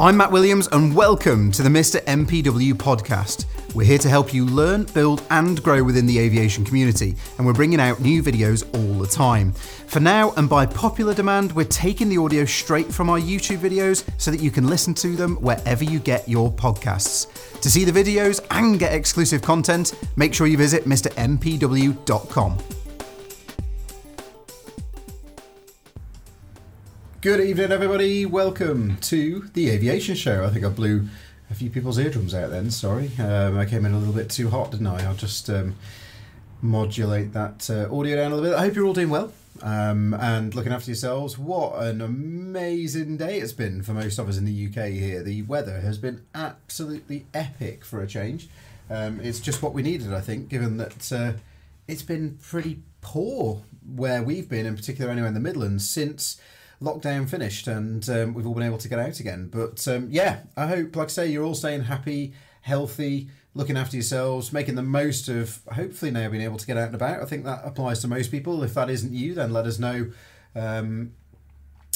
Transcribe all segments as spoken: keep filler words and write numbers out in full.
I'm Matt Williams and welcome to the Mister M P W podcast. We're here to help you learn, build and grow within the aviation community, and we're bringing out new videos all the time. For now, and by popular demand, we're taking the audio straight from our YouTube videos so that you can listen to them wherever you get your podcasts. To see the videos and get exclusive content, make sure you visit Mister M P W dot com. Good evening, everybody. Welcome to the Aviation Show. I think I blew a few people's eardrums out then, sorry. Um, I came in a little bit too hot, didn't I? I'll just um, modulate that uh, audio down a little bit. I hope you're all doing well um, and looking after yourselves. What an amazing day it's been for most of us in the U K here. The weather has been absolutely epic for a change. Um, it's just what we needed, I think, given that uh, it's been pretty poor where we've been, in particular anywhere in the Midlands, since lockdown finished, and um, we've all been able to get out again. But um, yeah, I hope, like I say, you're all staying happy, healthy, looking after yourselves, making the most of hopefully now being able to get out and about. I think that applies to most people. If that isn't you, then let us know um,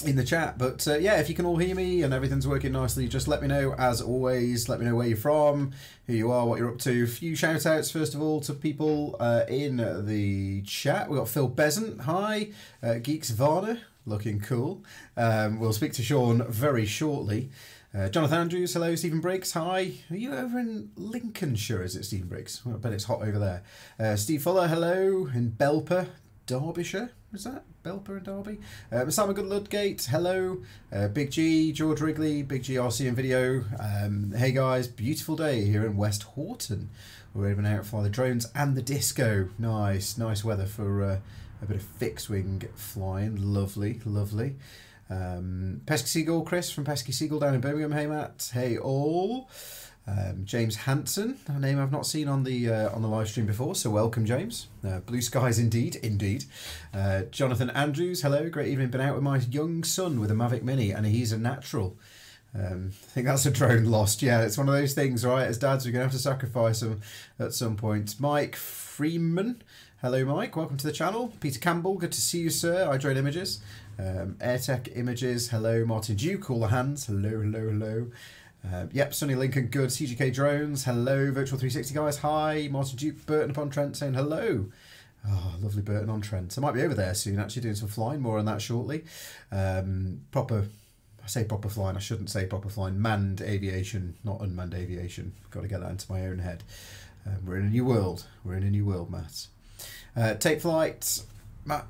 in the chat. But uh, yeah, if you can all hear me and everything's working nicely, just let me know, as always. Let me know where you're from, who you are, what you're up to. A few shout outs first of all to people uh, in the chat. We've got Phil Besant, hi, uh, Geeksvana, looking cool. Um, we'll speak to Sean very shortly. Uh, Jonathan Andrews, hello. Stephen Briggs, hi. Are you over in Lincolnshire? Is it Stephen Briggs? Well, I bet it's hot over there. Uh, Steve Fuller, hello. In Belper, Derbyshire, is that? Belper and Derby? Uh, Simon Goodludgate, hello. Uh, Big G, George Wrigley, Big G R C and video. Um, hey guys, beautiful day here in West Horton. We're even out fly the drones and the disco. Nice, nice weather for Uh, a bit of fixed wing flying. Lovely, lovely. Um, Pesky Seagull, Chris from Pesky Seagull down in Birmingham. Hey, Matt. Hey, all. Um, James Hanson, a name I've not seen on the uh, on the live stream before, so welcome, James. Uh, blue skies indeed, indeed. Uh, Jonathan Andrews, hello. Great evening. Been out with my young son with a Mavic Mini, and he's a natural. Um, I think that's a drone lost. Yeah, it's one of those things, right? As dads, we're going to have to sacrifice them at some point. Mike Freeman. Hello, Mike. Welcome to the channel. Peter Campbell, good to see you, sir. I Drone Images. Um, AirTech Images. Hello, Martin Duke. All the hands. Hello, hello, hello. Uh, yep, Sonny Lincoln, good. C G K Drones. Hello, Virtual three sixty guys. Hi, Martin Duke. Burton upon Trent saying hello. Oh, lovely Burton on Trent. I might be over there soon, actually, doing some flying. More on that shortly. Um, proper... I say proper flying. I shouldn't say proper flying. Manned aviation, not unmanned aviation. Got to get that into my own head. Um, we're in a new world. We're in a new world, Matt. Uh, take flight, Matt,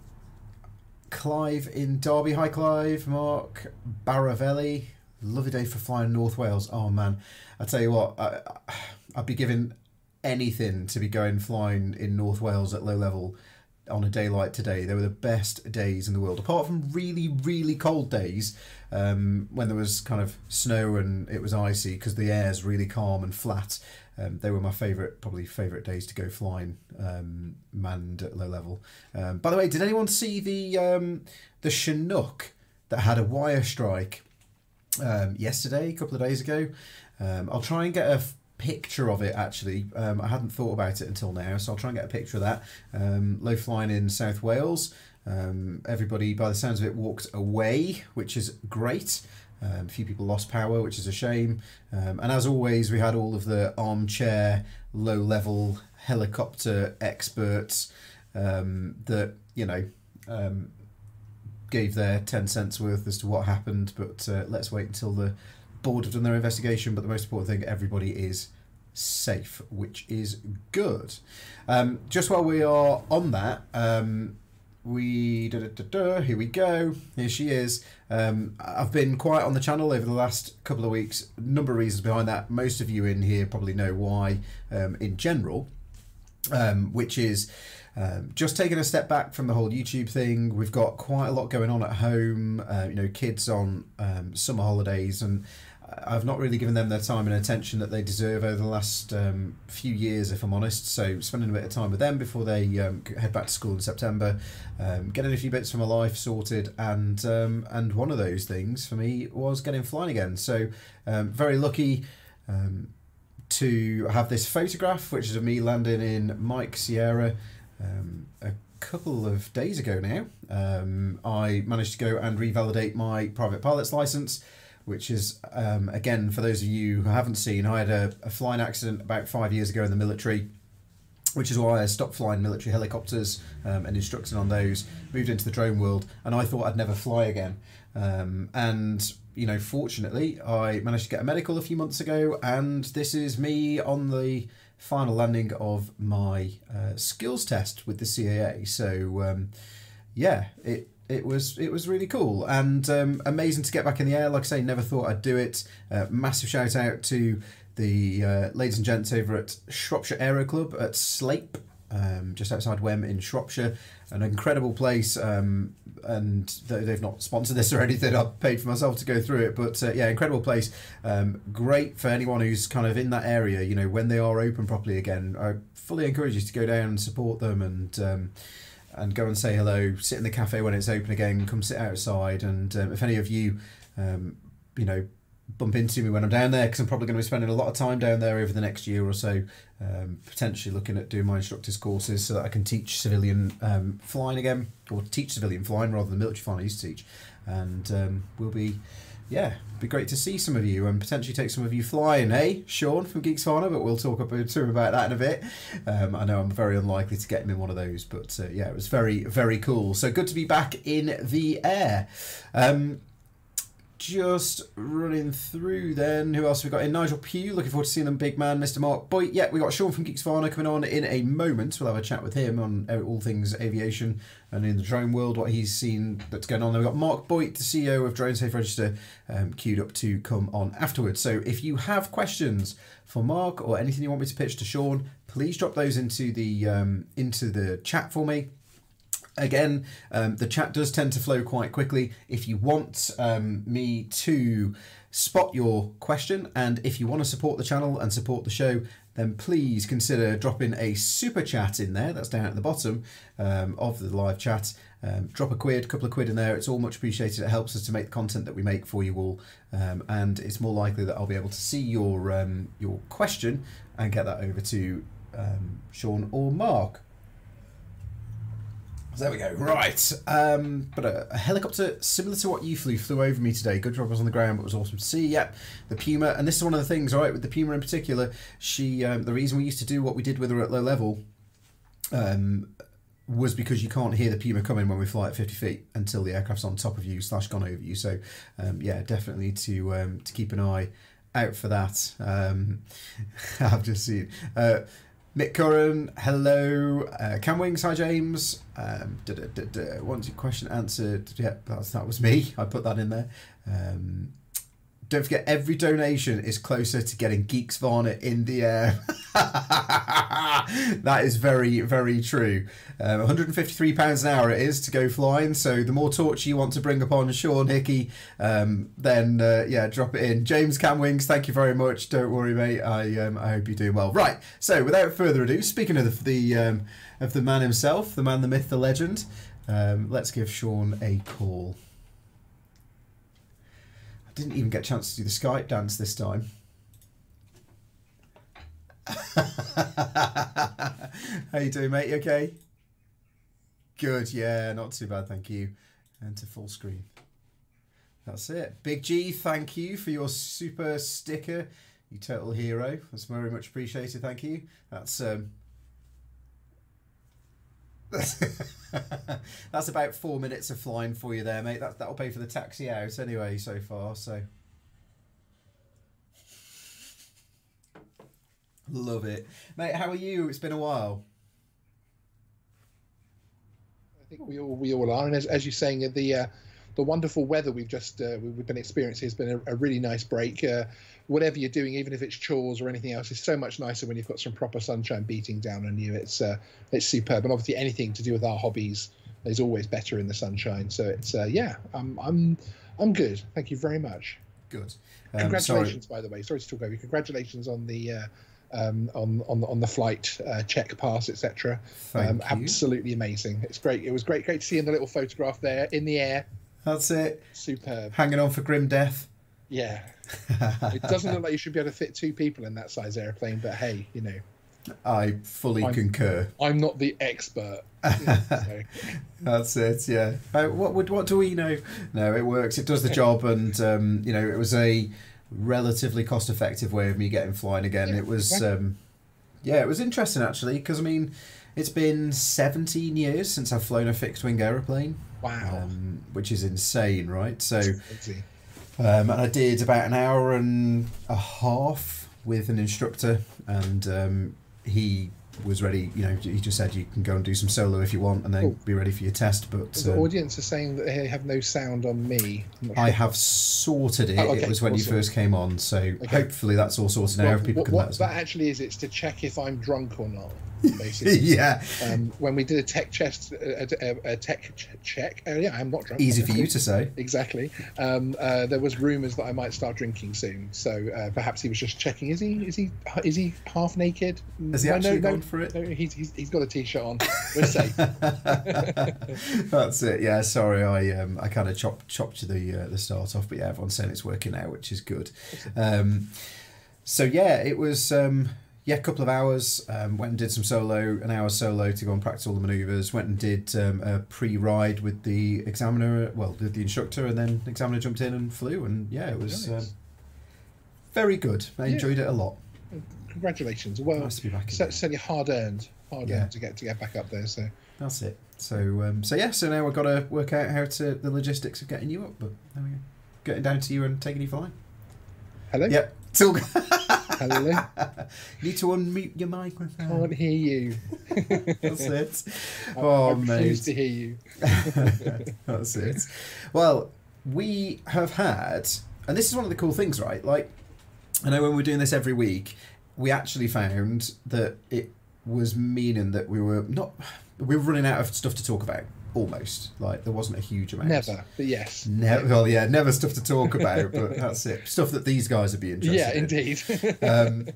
Clive in Derby. Hi, Clive. Mark Baravelli. Lovely day for flying North Wales. Oh man, I tell you what, I, I'd be giving anything to be going flying in North Wales at low level on a day like today. They were the best days in the world, apart from really, really cold days um, when there was kind of snow and it was icy because the air's really calm and flat. Um, they were my favourite, probably favourite days to go flying, um, manned at low level. Um, by the way, did anyone see the um, the Chinook that had a wire strike um, yesterday, a couple of days ago? Um, I'll try and get a f- picture of it, actually. Um, I hadn't thought about it until now, so I'll try and get a picture of that. Um, low flying in South Wales. Um, everybody, by the sounds of it, walked away, which is great. Um, a few people lost power, which is a shame. Um, and as always, we had all of the armchair, low-level helicopter experts um, that, you know, um, gave their ten cents worth as to what happened. But uh, let's wait until the board have done their investigation. But the most important thing, everybody is safe, which is good. Um, just while we are on that, um, we da, da, da, da, here we go. Here she is. Um, I've been quiet on the channel over the last couple of weeks. A number of reasons behind that. Most of you in here probably know why um, in general, um, which is um, just taking a step back from the whole YouTube thing. We've got quite a lot going on at home, uh, you know, kids on um, summer holidays, and I've not really given them their time and attention that they deserve over the last um, few years, if I'm honest. So spending a bit of time with them before they um, head back to school in September, um, getting a few bits from my life sorted, and um, and one of those things for me was getting flying again. So um, very lucky um, to have this photograph, which is of me landing in Mike Sierra um, a couple of days ago now. Um, I managed to go and revalidate my private pilot's license, which is, um, again, for those of you who haven't seen, I had a, a flying accident about five years ago in the military, which is why I stopped flying military helicopters um, and instructing on those, moved into the drone world, and I thought I'd never fly again. Um, and, you know, fortunately, I managed to get a medical a few months ago, and this is me on the final landing of my uh, skills test with the C A A. So, um, yeah, it... It was it was really cool and um, amazing to get back in the air. Like I say, never thought I'd do it. Uh, massive shout out to the uh, ladies and gents over at Shropshire Aero Club at Slape, um, just outside Wem in Shropshire. An incredible place, um, and th- they've not sponsored this or anything. I paid for myself to go through it, but uh, yeah, incredible place. Um, great for anyone who's kind of in that area. You know, when they are open properly again, I fully encourage you to go down and support them and. Um, And go and say hello, sit in the cafe when it's open again, come sit outside. And um, if any of you, um, you know, bump into me when I'm down there, because I'm probably going to be spending a lot of time down there over the next year or so, um, potentially looking at doing my instructor's courses so that I can teach civilian um, flying again, or teach civilian flying rather than military flying I used to teach. And um, we'll be, yeah, be great to see some of you and potentially take some of you flying, eh, Sean from Geeksvana, but we'll talk to him about that in a bit. Um, I know I'm very unlikely to get him in one of those, but uh, yeah, it was very, very cool. So good to be back in the air. Um, just running through then, who else have we got in? Nigel Pugh, looking forward to seeing them, big man. Mister Mark Boyt, yeah, we got Sean from Geeksvana coming on in a moment. We'll have a chat with him on all things aviation and in the drone world, what he's seen that's going on there. We've got Mark Boyt, the C E O of DroneSafe Register, um, queued up to come on afterwards. So if you have questions for Mark or anything you want me to pitch to Sean, please drop those into the um, into the chat for me. Again, um, the chat does tend to flow quite quickly. If you want um, me to spot your question, and if you want to support the channel and support the show, then please consider dropping a super chat in there. That's down at the bottom um, of the live chat. Um, drop a quid, couple of quid in there. It's all much appreciated. It helps us to make the content that we make for you all, um, and it's more likely that I'll be able to see your um, your question and get that over to um, Sean or Mark. There we go. Right. Um, but a, a helicopter similar to what you flew flew over me today. Good job I was on the ground, but it was awesome to see. Yep. The Puma. And this is one of the things, all right, with the Puma in particular, she um, the reason we used to do what we did with her at low level um, was because you can't hear the Puma coming when we fly at fifty feet until the aircraft's on top of you slash gone over you. So, um, yeah, definitely to um, to keep an eye out for that. Um, I've just seen... Uh, Mick Curran, hello. Uh, Cam Wings, hi James. Um, duh, duh, duh, duh. Once your question answered, yeah, that's, that was me. I put that in there. Um, don't forget, every donation is closer to getting Geeksvana in the air. That is very, very true. Um, one hundred fifty-three pounds an hour it is to go flying. So the more torture you want to bring upon Sean Hickey, um, then uh, yeah, drop it in. James Camwings, thank you very much. Don't worry, mate. I um, I hope you're doing well. Right. So without further ado, speaking of the, the um, of the man himself, the man, the myth, the legend, um, let's give Sean a call. I didn't even get a chance to do the Skype dance this time. How you doing, mate? You okay? Good, yeah, not too bad, thank you. And to full screen. That's it. Big G, thank you for your super sticker, you total hero. That's very much appreciated, thank you. That's um that's about four minutes of flying for you there, mate. That that'll pay for the taxi out anyway so far, so love it. Mate, how are you? It's been a while. I think we all we all are, and as, as you're saying, the uh, the wonderful weather we've just uh, we've been experiencing has been a, a really nice break. Uh, whatever you're doing, even if it's chores or anything else, is so much nicer when you've got some proper sunshine beating down on you. It's uh, it's superb, and obviously anything to do with our hobbies is always better in the sunshine. So it's uh, yeah, I'm I'm I'm good. Thank you very much. Good. Um, Congratulations, sorry. By the way. Sorry to talk over you. Congratulations on the. Uh, Um, on on the, on the flight uh, check pass, et cetera. Um, absolutely amazing. It's great. It was great. Great to see in the little photograph there in the air. That's it. Superb. Hanging on for grim death. Yeah. It doesn't look like you should be able to fit two people in that size airplane, but hey, you know. I fully I'm, concur. I'm not the expert. So. That's it. Yeah. Uh, what would what do we know? No, it works. It does the job, and um, you know, it was a relatively cost-effective way of me getting flying again. Yeah, it was, yeah. Um, yeah, it was interesting actually, because I mean, it's been seventeen years since I've flown a fixed-wing aeroplane. Wow. Um, which is insane, right? So, um, and I did about an hour and a half with an instructor, and um, he was ready. You know, he just said you can go and do some solo if you want, and then cool. be ready for your test. But the um, audience are saying that they have no sound on me. Sure. I have sorted it. Oh, okay. It was when awesome. you first came on, so okay. hopefully that's all sorted now. Well, people what, can what let us that know. Actually is, it's to check if I'm drunk or not. Basically, yeah. Um, when we did a tech chest, a, a, a tech ch- check. Oh yeah, I'm not drunk. Easy for you to say. Exactly. Um, uh, there was rumours that I might start drinking soon, so uh, perhaps he was just checking. Is he? Is he? Is he half naked? Has he no, actually no, gone no, for it? No, he's, he's he's got a t-shirt on. We're safe. That's it. Yeah. Sorry, I um I kind of chopped chopped the uh, the start off, but yeah, everyone's saying it's working out, which is good. Um, so yeah, it was um. Yeah, a couple of hours, um, went and did some solo, an hour solo to go and practice all the manoeuvres, went and did um, a pre-ride with the examiner, well, the, the instructor, and then the examiner jumped in and flew, and yeah, it was nice. um, very good. I enjoyed yeah. it a lot. Congratulations. Well, nice to be back. So, certainly hard-earned, hard-earned yeah. to get to get back up there. So that's it. So, um, so yeah, so now I've got to work out how to, the logistics of getting you up, but there we go. Getting down to you and taking you flying. Hello? Yep. It's all good. Hello. You need to unmute your microphone. Can't hear you. That's it. Oh, I refuse mate. to hear you. That's it. Well, we have had, and this is one of the cool things, right? Like, I know when we're doing this every week, we actually found that it was meaning that we were not, we were running out of stuff to talk about. Almost. Like, there wasn't a huge amount. Never, but yes. Never. Well, yeah, never stuff to talk about, but that's it. Stuff that these guys would be interested yeah, in. Yeah, indeed. um,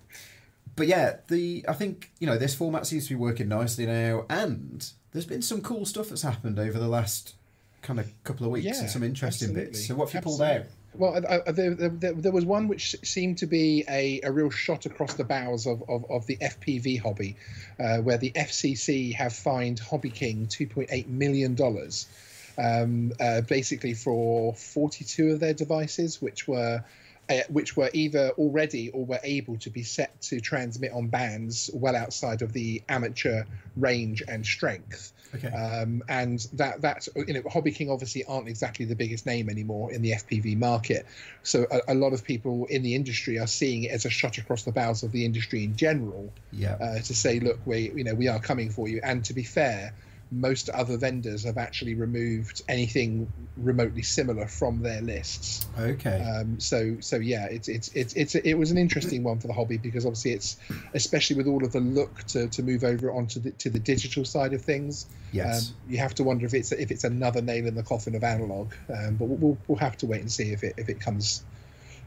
but yeah, the I think, you know, this format seems to be working nicely now, and there's been some cool stuff that's happened over the last kind of couple of weeks yeah, and some interesting absolutely. bits. So what have you absolutely. pulled out? Well, I, I, there, there, there was one which seemed to be a, a real shot across the bows of, of, of the F P V hobby, uh, where the F C C have fined HobbyKing two point eight million dollars, um, uh, basically for forty-two of their devices, which were uh, which were either already or were able to be set to transmit on bands well outside of the amateur range and strength. Okay. Um, and that, that, you know, HobbyKing obviously aren't exactly the biggest name anymore in the F P V market. So a, a lot of people in the industry are seeing it as a shot across the bows of the industry in general. Yeah. Uh, to say, look, we, you know, we are coming for you. And to be fair, most other vendors have actually removed anything remotely similar from their lists. Okay. Um, so, so yeah, it's it's it's it's it was an interesting one for the hobby, because obviously it's, especially with all of the look to, to move over onto the to the digital side of things. Yes. Um, you have to wonder if it's if it's another nail in the coffin of analog. Um, but we'll we'll have to wait and see if it if it comes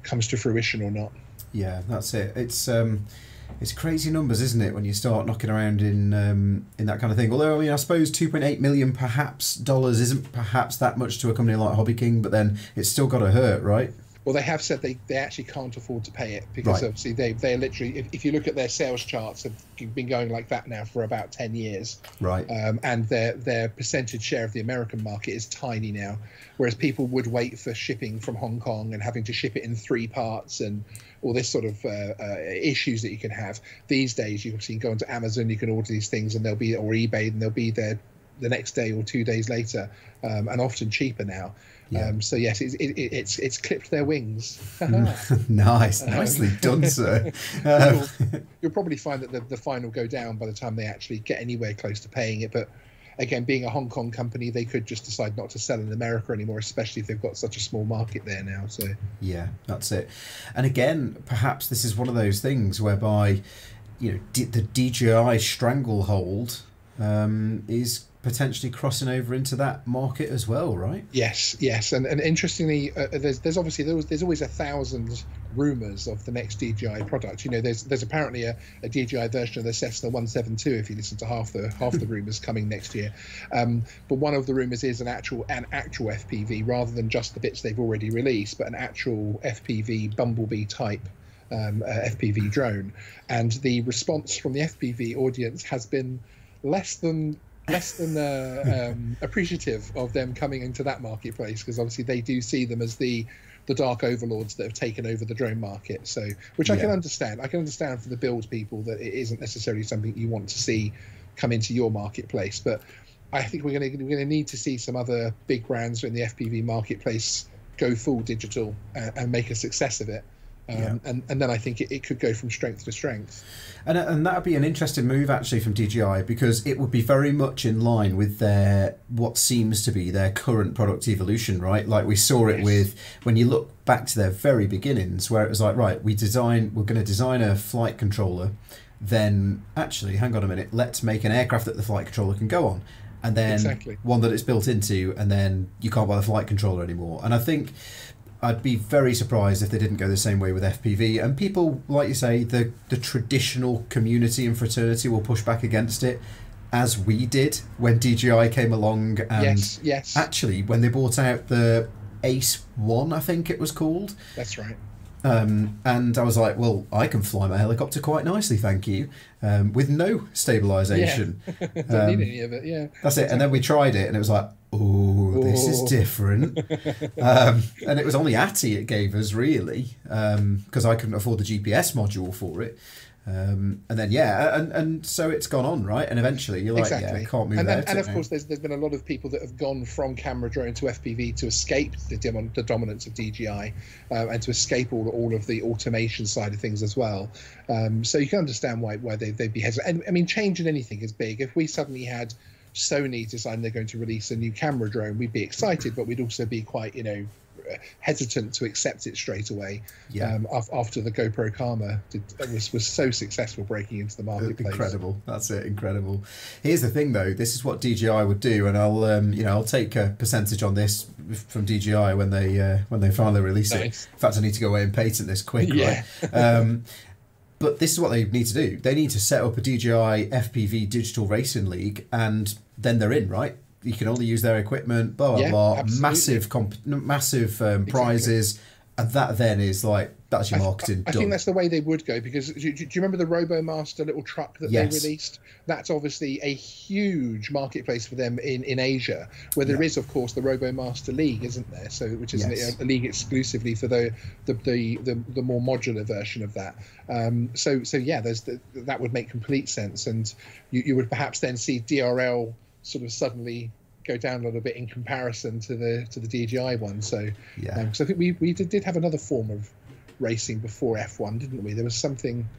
comes to fruition or not. Yeah, that's it. It's. Um... It's crazy numbers, isn't it, when you start knocking around in um, in that kind of thing. Although, I mean, I suppose two point eight million perhaps dollars isn't perhaps that much to a company like HobbyKing, but then it's still got to hurt, right? Well, they have said they, they actually can't afford to pay it, because right. obviously they they're literally, if, if you look at their sales charts, they've been going like that now for about ten years. Right. Um, and their their percentage share of the American market is tiny now, whereas people would wait for shipping from Hong Kong and having to ship it in three parts and all this sort of uh, uh, issues that you can have these days. You can go onto Amazon, you can order these things, and they'll be, or eBay, and they'll be there the next day or two days later, um, and often cheaper now. Yeah. Um, so yes, it's it, it, it's it's clipped their wings. Nice, nicely done, sir. Um, you'll, you'll probably find that the, the fine will go down by the time they actually get anywhere close to paying it. But again, being a Hong Kong company, they could just decide not to sell in America anymore, especially if they've got such a small market there now. So yeah, that's it. And again, perhaps this is one of those things whereby, you know, D- the D J I stranglehold um, is potentially crossing over into that market as well, right? Yes, yes, and and interestingly, uh, there's there's obviously there was, there's always a thousand rumours of the next D J I product. You know, there's there's apparently a, a D J I version of the Cessna one seventy-two. If you listen to half the half the rumours coming next year, um, but one of the rumours is an actual an actual F P V rather than just the bits they've already released, but an actual F P V Bumblebee type um, uh, F P V drone, and the response from the F P V audience has been less than less than uh, um, appreciative of them coming into that marketplace, because obviously they do see them as the the dark overlords that have taken over the drone market. So, which I yeah. can understand. I can understand for the build people that it isn't necessarily something you want to see come into your marketplace. But I think we're going to we're going to need to see some other big brands in the F P V marketplace go full digital and, and make a success of it. Um, yeah. and, and then I think it, it could go from strength to strength. And, and that would be an interesting move actually from D J I, because it would be very much in line with their what seems to be their current product evolution, right? Like we saw it yes. with, when you look back to their very beginnings, where it was like, right, we design, we're going to design a flight controller, then actually, hang on a minute, let's make an aircraft that the flight controller can go on. And then exactly. one that it's built into, and then you can't buy the flight controller anymore. And I think I'd be very surprised if they didn't go the same way with F P V. And people, like you say, the, the traditional community and fraternity will push back against it, as we did when D J I came along. And yes, yes. actually, when they bought out the Ace one, I think it was called. That's right. Um, and I was like, well, I can fly my helicopter quite nicely, thank you, um, with no stabilisation. Yeah. Don't um, need any of it, yeah. That's it. And then we tried it, and it was like, oh, Ooh. this is different. um, and it was only A T I it gave us, really, because um, I couldn't afford the G P S module for it. Um, and then, yeah, and, and so it's gone on, right? And eventually you're like, exactly. yeah, I can't move and then, And of now. course, there's, there's been a lot of people that have gone from camera drone to F P V to escape the, demon, the dominance of D J I uh, and to escape all, all of the automation side of things as well. Um, so you can understand why why they, they'd be hesitant. And I mean, change in anything is big. If we suddenly had Sony decide they're going to release a new camera drone, we'd be excited, but we'd also be quite, you know, hesitant to accept it straight away. Yeah. Um, after the GoPro Karma did, was was so successful breaking into the marketplace. Incredible, that's it, incredible. Here's the thing, though. This is what D J I would do, and I'll um, you know I'll take a percentage on this from D J I when they uh, when they finally release nice. it. In fact, I need to go away and patent this quick. Yeah. Right? Um, but this is what they need to do. They need to set up a D J I F P V Digital Racing League, and then they're in, right? You can only use their equipment, blah, blah, yeah, blah. Absolutely. Massive, comp- massive um, prizes. Exactly. And that then is like, that's your marketing I, I, I done. I think that's the way they would go, because do, do, do you remember the RoboMaster little truck that yes. they released? That's obviously a huge marketplace for them in, in Asia, where there yeah. is, of course, the RoboMaster League, isn't there? So, which is yes. a, a league exclusively for the the, the the the more modular version of that. Um, so, so yeah, there's the, that would make complete sense. And you, you would perhaps then see D R L sort of suddenly go down a little bit in comparison to the to the D J I one. So yeah, because um, I think we we did, did have another form of racing before F one, didn't we? There was something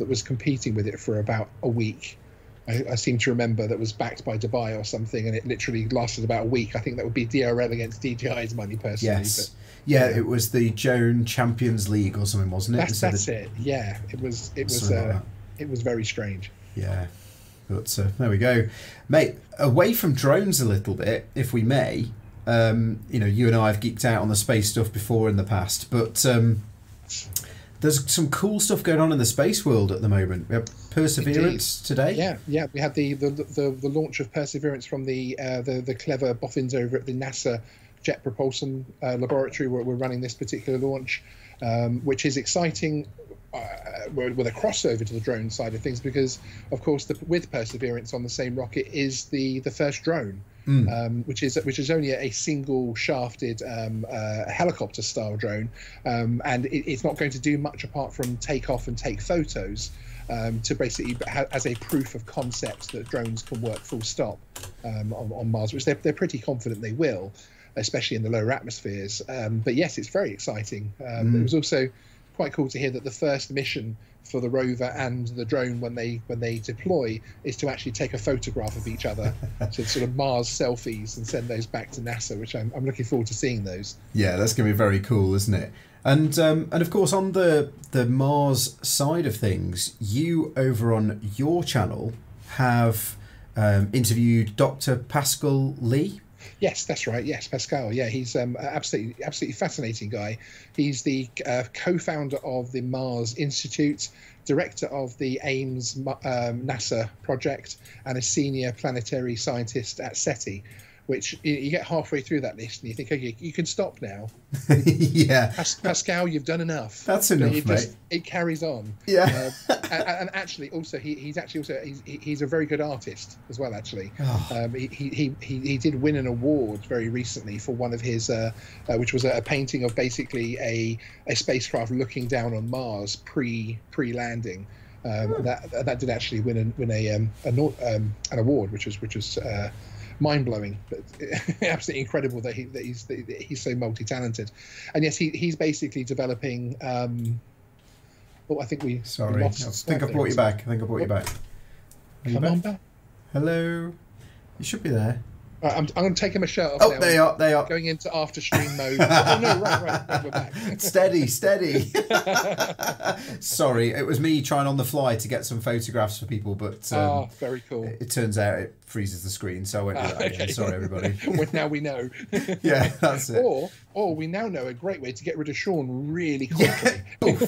that was competing with it for about a week. I, I seem to remember that was backed by Dubai or something, and it literally lasted about a week. I think that would be D R L against D J I's money personally. Yes, but, yeah, yeah, it was the Joan Champions League or something, wasn't it? That's, that's the... it. Yeah, it was. It was. Uh, it was very strange. Yeah. But uh, there we go, mate. Away from drones a little bit, if we may. Um, you know, you and I have geeked out on the space stuff before in the past, but um, there's some cool stuff going on in the space world at the moment. We have Perseverance Indeed. today. Yeah, yeah. We had the the, the, the launch of Perseverance from the uh, the the clever boffins over at the NASA Jet Propulsion uh, Laboratory, where we're running this particular launch, um, which is exciting. Uh, with a crossover to the drone side of things, because of course the, with Perseverance on the same rocket is the the first drone, mm. um, which is which is only a single shafted um, uh, helicopter style drone, um, and it, it's not going to do much apart from take off and take photos, um, to basically ha- as a proof of concept that drones can work full stop um, on, on Mars, which they're, they're pretty confident they will, especially in the lower atmospheres. Um, but yes, it's very exciting. Um, mm. It was also quite cool to hear that the first mission for the rover and the drone when they when they deploy is to actually take a photograph of each other, so sort of Mars selfies, and send those back to NASA, which I'm, I'm looking forward to seeing those. Yeah, that's going to be very cool, isn't it? And um, and of course on the the Mars side of things, you over on your channel have um, interviewed Doctor Pascal Lee. Yes, that's right. Yes, Pascal. Yeah, he's um, absolutely, absolutely fascinating guy. He's the uh, co-founder of the Mars Institute, director of the Ames um, NASA project, and a senior planetary scientist at SETI. which you get halfway through that list and you think, okay, you can stop now. Yeah. Pascal, you've done enough. That's enough, mate. Just, it carries on. Yeah. Uh, and, and actually, also, he, he's actually also he's, he's a very good artist as well, actually. Oh. Um, he, he, he, he did win an award very recently for one of his, uh, uh, which was a painting of basically a, a spacecraft looking down on Mars pre, pre-landing. Um, oh. That that did actually win an, win a, um, a um, an award, which was, which was uh, mind-blowing, but absolutely incredible that he that he's that he's so multi-talented. And yes, he he's basically developing. Um, oh, I think we. Sorry, we lost I think I brought you back. I think I brought you back. Are Come you on back? back. Hello, you should be there. Right, I'm, I'm going to take him a shirt off. Oh, now. they are. They are going into after stream mode. Oh no! Right, right. We're back. Steady, steady. Sorry, it was me trying on the fly to get some photographs for people, but um, oh, very cool. It, it turns out it freezes the screen, so I won't do that ah, okay. again. Sorry, everybody. Well, now we know. Yeah, that's it. Or, or we now know a great way to get rid of Sean really quickly. Yeah.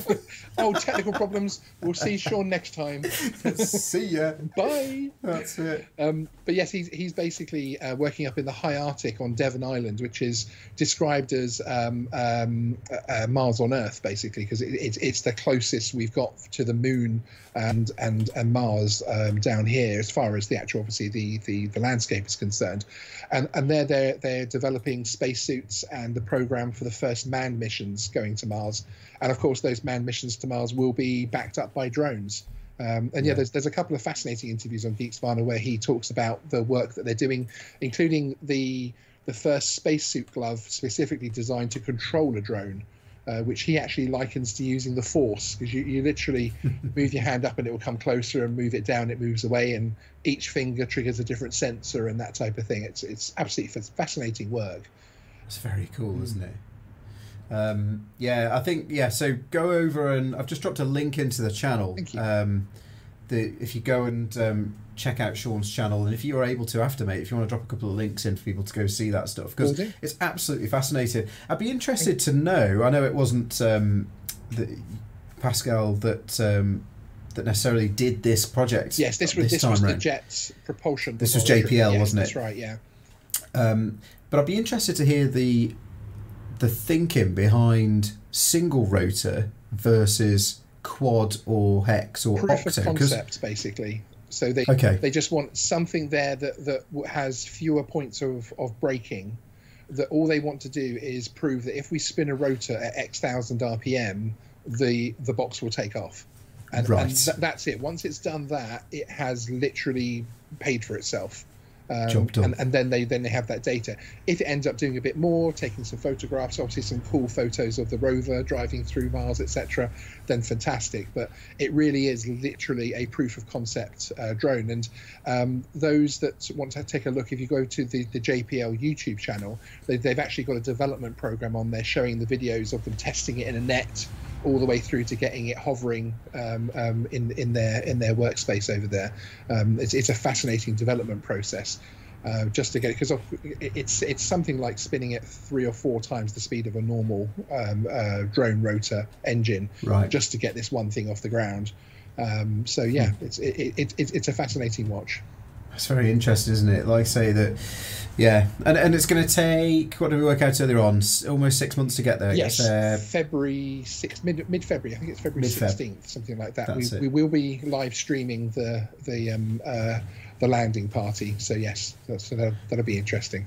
Oh, technical problems. We'll see Sean next time. See ya. Bye. That's it. Um, but yes, he's he's basically. Uh, working up in the high Arctic on Devon Island, which is described as um, um, uh, Mars on Earth, basically, because it, it, it's the closest we've got to the Moon and and, and Mars um, down here, as far as the actual, obviously, the, the, the landscape is concerned. And and there they're they're developing spacesuits and the program for the first manned missions going to Mars. And of course, those manned missions to Mars will be backed up by drones. Um, and yeah, there's there's a couple of fascinating interviews on Geeksvana where he talks about the work that they're doing, including the the first spacesuit glove specifically designed to control a drone, uh, which he actually likens to using the Force, because you, you literally move your hand up and it will come closer, and move it down, it moves away, and each finger triggers a different sensor and that type of thing. It's it's absolutely fascinating work. It's very cool, mm. isn't it? Um, yeah, I think, yeah, so go over and I've just dropped a link into the channel. Thank you. Um, the, if you go and um, check out Sean's channel, and if you're able to after, mate, if you want to drop a couple of links in for people to go see that stuff, because it's absolutely fascinating. I'd be interested to know, I know it wasn't um, the, Pascal that... Um, that necessarily did this project. Yes, this was, this this was the Jet's propulsion. This was J P L, yeah, wasn't it? That's right, yeah. Um, but I'd be interested to hear the... the thinking behind single rotor versus quad or hex or proof octa, of concept, cause... basically. So they okay. they just want something there that that has fewer points of of braking. That all they want to do is prove that if we spin a rotor at X thousand R P M, the the box will take off. And, right. and th- that's it. Once it's done that, it has literally paid for itself. Um, and, and then they then they have that data. If it ends up doing a bit more, taking some photographs, obviously some cool photos of the rover driving through Mars, et cetera, then fantastic. But it really is literally a proof of concept uh, drone. And um, those that want to take a look, if you go to the, the J P L YouTube channel, they, they've actually got a development program on there showing the videos of them testing it in a net all the way through to getting it hovering um, um, in in their in their workspace over there. Um, it's, it's a fascinating development process. Uh, just to get it, because it's it's something like spinning it three or four times the speed of a normal um, uh, drone rotor engine, right. just to get this one thing off the ground. Um, so yeah, it's it, it, it it's a fascinating watch. That's very interesting, isn't it? Like say that, yeah, and and it's going to take, what did we work out earlier on? Almost six months to get there. I yes, guess, uh, February six, mid mid February. I think it's February sixteenth, something like that. That's we it. we will be live streaming the the. Um, uh, the landing party, so yes, that's, that'll, that'll be interesting.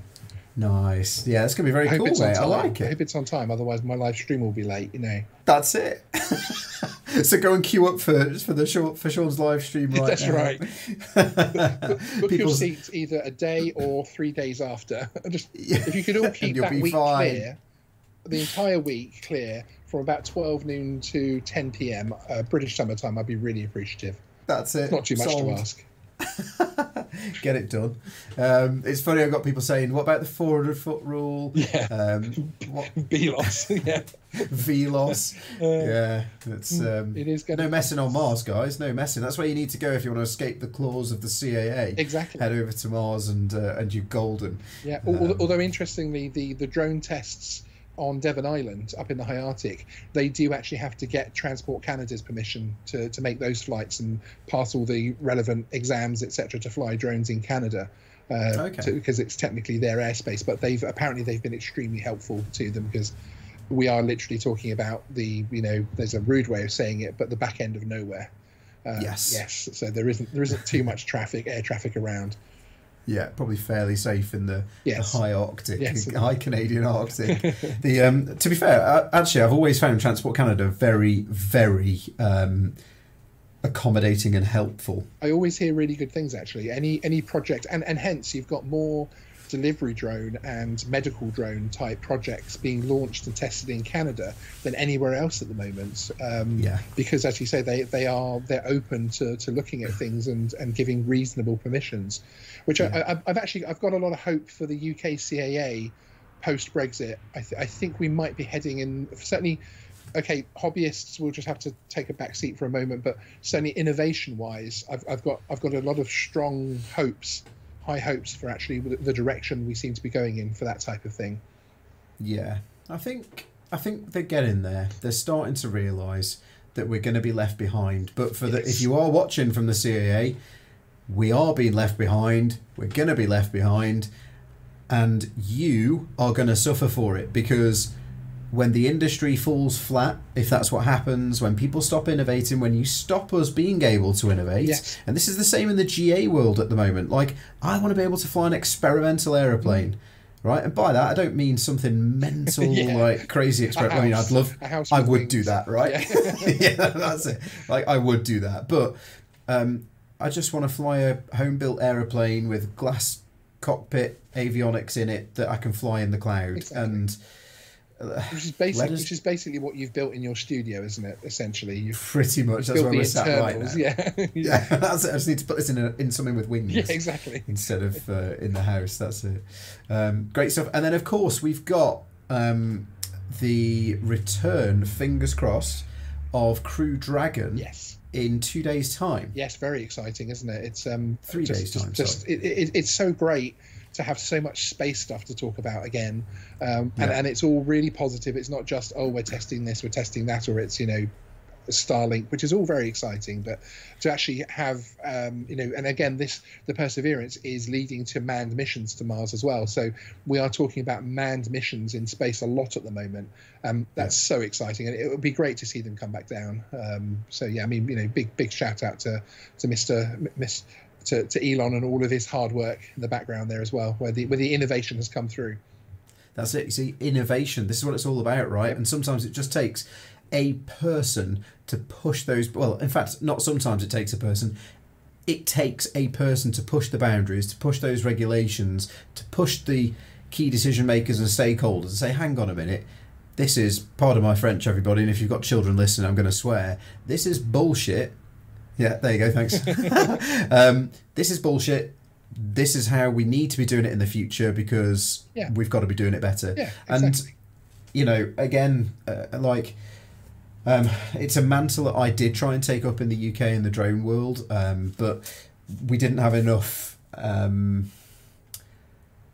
Nice, yeah, it's gonna be very cool, mate. I like it. I hope it's on time, otherwise my live stream will be late, you know. That's it. So go and queue up for for the short for Sean's live stream right that's now. Right. Book People's... your seats either a day or three days after. Just yeah. if you could all keep that week fine. clear, the entire week clear from about twelve noon to ten p m uh, British summer time, I'd be really appreciative. That's it. It's not too much Sold. to ask. Get it done. Um, it's funny, I've got people saying, what about the four hundred foot rule? Yeah. Um, what? V L O S. Yeah. V L O S. Uh, yeah. It's, um, it is gonna... No messing on Mars, guys. No messing. That's where you need to go if you want to escape the claws of the C A A. Exactly. Head over to Mars and uh, and you're golden. Yeah. Um, Although, interestingly, the, the drone tests on Devon Island up in the high Arctic, they do actually have to get Transport Canada's permission to, to make those flights and pass all the relevant exams, et cetera, to fly drones in Canada. Uh, okay. to, because it's technically their airspace, but they've apparently they've been extremely helpful to them, because we are literally talking about the, you know, there's a rude way of saying it, but the back end of nowhere. Uh, yes. Yes. So there isn't there isn't too much traffic, air traffic around. Yeah, probably fairly safe in the, yes. the high Arctic, yes. high Canadian Arctic. the um, to be fair, I, actually, I've always found Transport Canada very, very um, accommodating and helpful. I always hear really good things, actually. Any any project, and, and hence you've got more delivery drone and medical drone type projects being launched and tested in Canada than anywhere else at the moment. Um, yeah. Because, as you say, they they are they're open to, to looking at things and, and giving reasonable permissions. Which yeah. I, I've actually, I've got a lot of hope for the U K C A A post-Brexit. I, th- I think we might be heading in, certainly, okay, hobbyists will just have to take a back seat for a moment, but certainly innovation-wise, I've, I've got I've got a lot of strong hopes, high hopes for actually the direction we seem to be going in for that type of thing. Yeah, I think I think they're getting there. They're starting to realise that we're going to be left behind. But for yes. the, if you are watching from the C A A, we are being left behind, we're going to be left behind, and you are going to suffer for it, because when the industry falls flat, if that's what happens, when people stop innovating, when you stop us being able to innovate, yes. and this is the same in the G A world at the moment, like, I want to be able to fly an experimental aeroplane, right? And by that, I don't mean something mental, yeah. like crazy experiment. I mean, I'd love, I would wings. do that, right? Yeah. yeah, that's it. Like, I would do that, but... um I just want to fly a home-built aeroplane with glass cockpit avionics in it that I can fly in the cloud. Exactly. And uh, which is basically us... which is basically what you've built in your studio, isn't it? Essentially, you've pretty much you've that's where we're sat right now. Yeah, yeah. That's it. I just need to put this in a, in something with wings. Yeah, exactly. Instead of uh, in the house. That's it. Um, great stuff. And then, of course, we've got um, the return. Fingers crossed. Of Crew Dragon. Yes. In two days' time. Yes, very exciting, isn't it? It's um three just, days' time. Just, just it, it, it's so great to have so much space stuff to talk about again, um, yeah. and and it's all really positive. It's not just, oh, we're testing this, we're testing that, or it's, you know, Starlink, which is all very exciting, but to actually have um, you know, and again, this the Perseverance is leading to manned missions to Mars as well. So we are talking about manned missions in space a lot at the moment. Um, that's yeah. so exciting, and it would be great to see them come back down. Um, so yeah, I mean, you know, big big shout out to to Mister Miss to, to Elon and all of his hard work in the background there as well, where the where the innovation has come through. That's it. You see, innovation. This is what it's all about, right? Yep. And sometimes it just takes a person to push those, well, in fact, not sometimes it takes a person, it takes a person to push the boundaries, to push those regulations, to push the key decision makers and stakeholders and say, hang on a minute, this is, pardon my French, everybody, and if you've got children listening, I'm going to swear, this is bullshit. Yeah, there you go, thanks. um, this is bullshit. This is how we need to be doing it in the future, because yeah. we've got to be doing it better. Yeah, exactly. And, you know, again, uh, like... Um, it's a mantle that I did try and take up in the U K in the drone world, um, but we didn't have enough, um,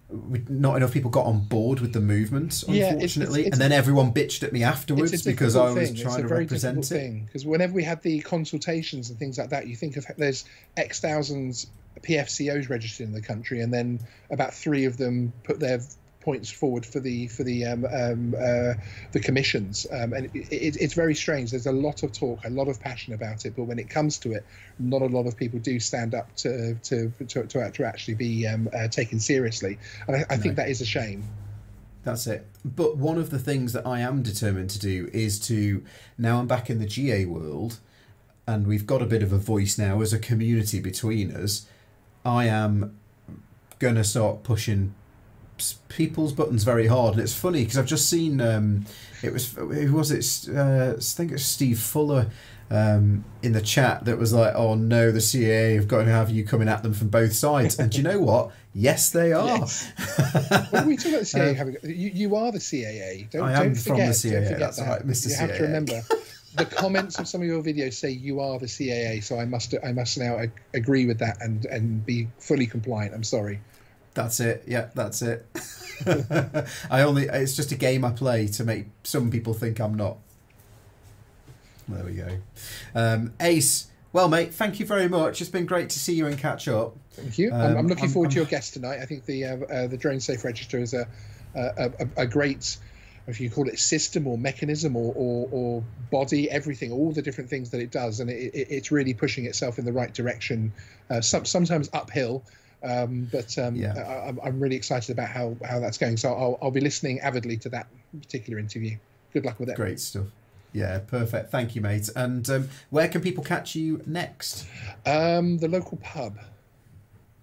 we, not enough people got on board with the movement, unfortunately, yeah, it's, it's, it's, and then everyone bitched at me afterwards because I was thing. trying it's to represent it. Because whenever we had the consultations and things like that, you think of there's X thousands P F C Os registered in the country, and then about three of them put their points forward for the for the um, um, uh, the commissions, um, and it, it, it's very strange. There's a lot of talk, a lot of passion about it, but when it comes to it, not a lot of people do stand up to to to, to, to actually be um, uh, taken seriously, and I, I no. think that is a shame. That's it. But one of the things that I am determined to do is to, now I'm back in the G A world, and we've got a bit of a voice now as a community between us. I am going to start pushing people's buttons very hard, and it's funny because I've just seen um, it was who was it uh, I think it's Steve Fuller um, in the chat that was like, oh no, the C A A have got to have you coming at them from both sides, and do you know what? Yes, they are. Yes. What are we talking about? The C A A having, you, you are the C A A. Don't, I am don't from forget, the C A A. That's that. Right, Mister You C A A. Have to remember. The comments of some of your videos say you are the C A A, so I must I must now agree with that and and be fully compliant. I'm sorry. That's it. Yeah, that's it. I only it's just a game I play to make some people think I'm not. There we go. Um, Ace, well, mate, thank you very much. It's been great to see you and catch up. Thank you. Um, I'm, I'm looking I'm, forward I'm, to your guest tonight. I think the uh, uh, the DroneSafe Register is a a, a a great, if you call it system or mechanism or, or, or body, everything, all the different things that it does. And it, it, it's really pushing itself in the right direction, uh, some, sometimes uphill. Um, but um, yeah. I, I'm really excited about how, how that's going. So I'll, I'll be listening avidly to that particular interview. Good luck with it. Great stuff. Yeah, perfect. Thank you, mate. And um, where can people catch you next? Um, the local pub.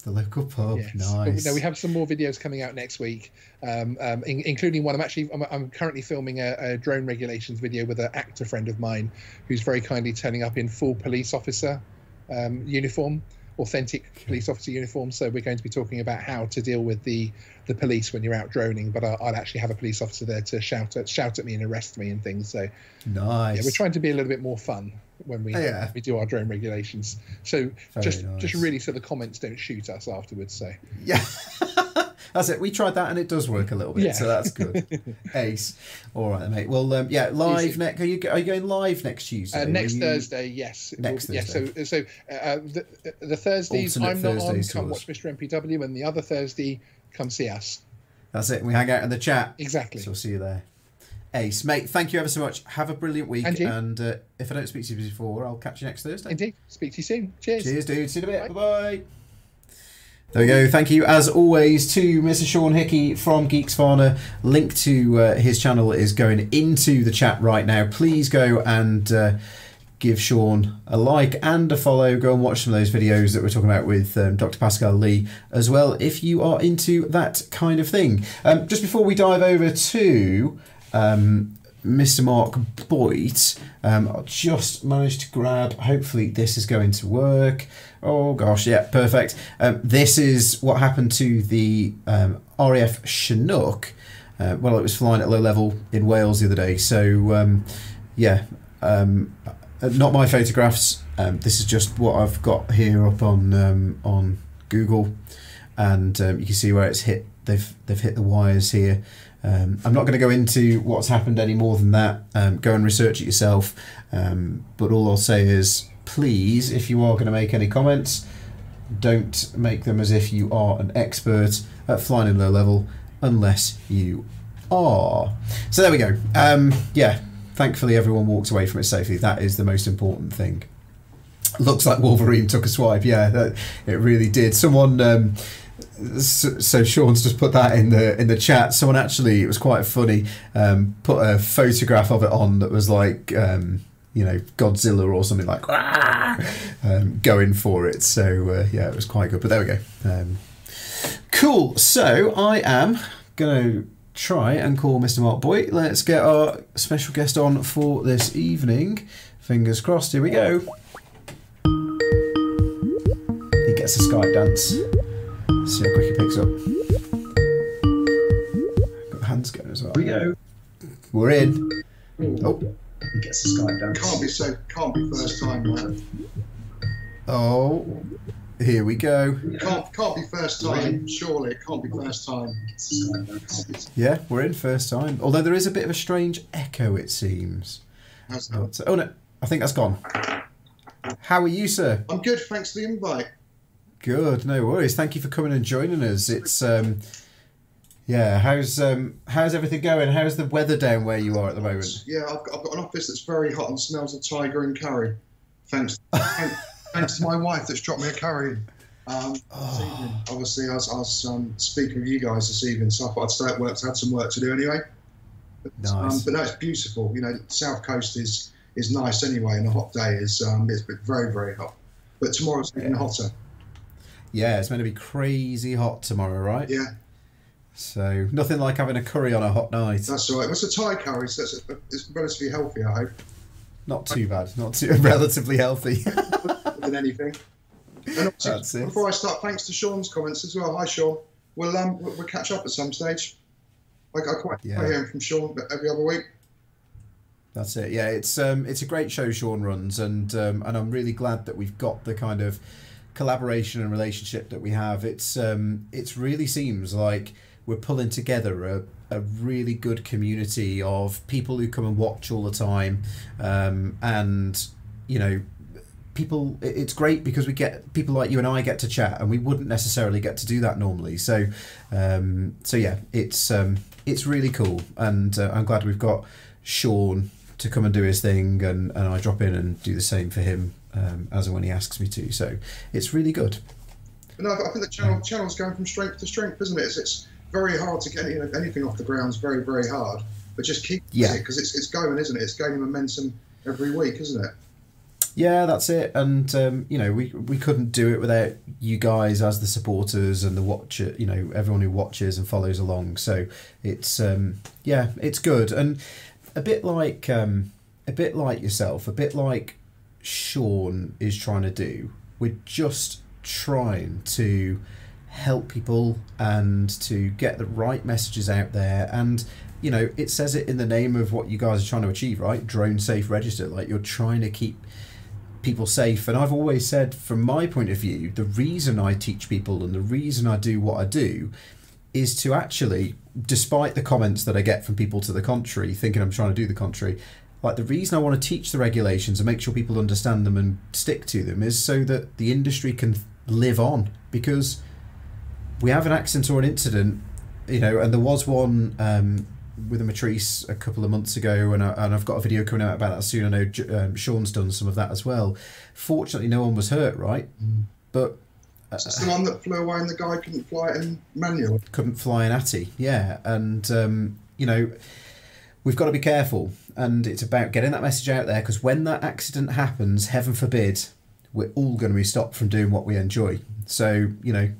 The local pub. Yes. Nice. But, no, we have some more videos coming out next week, um, um, in, including one. I'm actually I'm, I'm currently filming a, a drone regulations video with an actor friend of mine who's very kindly turning up in full police officer um, uniform, authentic police officer uniform. So we're going to be talking about how to deal with the the police when you're out droning, but I'll, I'll actually have a police officer there to shout at shout at me and arrest me and things. So nice. Yeah, we're trying to be a little bit more fun when we yeah. uh, we do our drone regulations. So Very just nice. just really so the comments don't shoot us afterwards. So yeah. That's it. We tried that and it does work a little bit, yeah. So that's good. Ace. All right, mate. Well, um, yeah, live next. Are you are you going live next Tuesday? Uh, next you... Thursday, yes. Next will, Thursday. Yeah, so so uh, the, the Thursdays Alternate I'm not Thursdays on. Come watch Mister M P W, and the other Thursday, come see us. That's it. We hang out in the chat. Exactly. So we'll see you there. Ace, mate. Thank you ever so much. Have a brilliant week. And, and uh, if I don't speak to you before, I'll catch you next Thursday. Indeed. Speak to you soon. Cheers. Cheers, dude. See you in a bit. Bye bye. There we go. Thank you, as always, to Mister Sean Hickey from Geeksvana. Link to uh, his channel is going into the chat right now. Please go and uh, give Sean a like and a follow. Go and watch some of those videos that we're talking about with um, Doctor Pascal Lee as well, if you are into that kind of thing. Um, just before we dive over to um, Mister Mark Boyt, um, I just managed to grab, hopefully this is going to work. Oh gosh, yeah, perfect. Um, this is what happened to the um, R A F Chinook. Uh, well, it was flying at low level in Wales the other day. So, um, yeah, um, not my photographs. Um, this is just what I've got here up on um, on Google, and um, you can see where it's hit. They've they've hit the wires here. Um, I'm not going to go into what's happened any more than that. Um, go and research it yourself. Um, but all I'll say is, please, if you are going to make any comments, don't make them as if you are an expert at flying in low level, unless you are. So there we go. Um, yeah, thankfully everyone walked away from it safely. That is the most important thing. Looks like Wolverine took a swipe. Yeah, that, it really did. Someone... Um, So, so Sean's just put that in the in the chat. Someone actually, it was quite funny, um, put a photograph of it on that was like, um, you know, Godzilla or something, like um, going for it. So uh, yeah, it was quite good. But there we go. Um, cool. So I am going to try and call Mister Mark Boyt. Let's get our special guest on for this evening. Fingers crossed. Here we go. He gets a Skype dance. See how quick he picks up. Got hands going as well. Here we go. We're in. Oh, he gets the Skype down. Can't be so. Can't be first time, man. Oh, here we go. Can't can't be first time. Surely it can't be first time. Yeah, we're in first time. Although there is a bit of a strange echo, it seems. How's that? Oh no, I think that's gone. How are you, sir? I'm good. Thanks for the invite. Good, no worries. Thank you for coming and joining us. It's um, yeah. How's um, how's everything going? How's the weather down where you are at the moment? Yeah, I've got, I've got an office that's very hot and smells of tiger and curry. Thanks, thanks to my wife that's dropped me a curry. Um, oh. This evening. Obviously, I was, I was um, speaking with you guys this evening, so I thought I'd stay at work. I had some work to do anyway. But, nice. Um, but no, it's beautiful. You know, South Coast is is nice anyway, and a hot day is um, it's been very very hot. But tomorrow's even yeah. hotter. Yeah, it's meant to be crazy hot tomorrow, right? Yeah. So nothing like having a curry on a hot night. That's right. What's a Thai curry? So it's, it's relatively healthy, I hope. Not too bad. Not too relatively healthy. Than anything. And That's it. Before I start, thanks to Sean's comments as well. Hi, Sean. We'll um we'll catch up at some stage. I I quite yeah. hear from Sean every other week. That's it. Yeah, it's um it's a great show Sean runs, and um and I'm really glad that we've got the kind of collaboration and relationship that we have. It's um it's really seems like we're pulling together a, a really good community of people who come and watch all the time. Um, and, you know, people, it's great because we get people like you and I get to chat, and we wouldn't necessarily get to do that normally. So, um, so yeah, it's um, it's really cool, and uh, I'm glad we've got Sean to come and do his thing, and, and I drop in and do the same for him um, as and when he asks me to. So it's really good. No, I think the channel channel's going from strength to strength, isn't it? It's, it's very hard to get any, anything off the ground. It's very very hard, but just keep yeah. it because it's it's going, isn't it? It's gaining momentum every week, isn't it? Yeah, that's it. And, um, you know, we we couldn't do it without you guys as the supporters and the watcher, you know, everyone who watches and follows along. So it's, um, yeah, it's good. And a bit like um, a bit like yourself, a bit like Sean is trying to do, we're just trying to help people and to get the right messages out there. And, you know, it says it in the name of what you guys are trying to achieve, right? Drone Safe Register. Like, you're trying to keep people safe. And I've always said, from my point of view, the reason I teach people and the reason I do what I do is to actually, despite the comments that I get from people to the contrary, thinking I'm trying to do the contrary, like, the reason I want to teach the regulations and make sure people understand them and stick to them is so that the industry can live on. Because we have an accident or an incident, you know, and there was one um with a matrice a couple of months ago, and, I, and I've got a video coming out about that soon. I know um, Sean's done some of that as well. Fortunately, no one was hurt, right? Mm. But uh, it's the one that flew away and the guy couldn't fly it in manual. Couldn't fly an Atty, yeah. And, um, you know, we've got to be careful. And it's about getting that message out there, because when that accident happens, heaven forbid, we're all going to be stopped from doing what we enjoy. So, you know,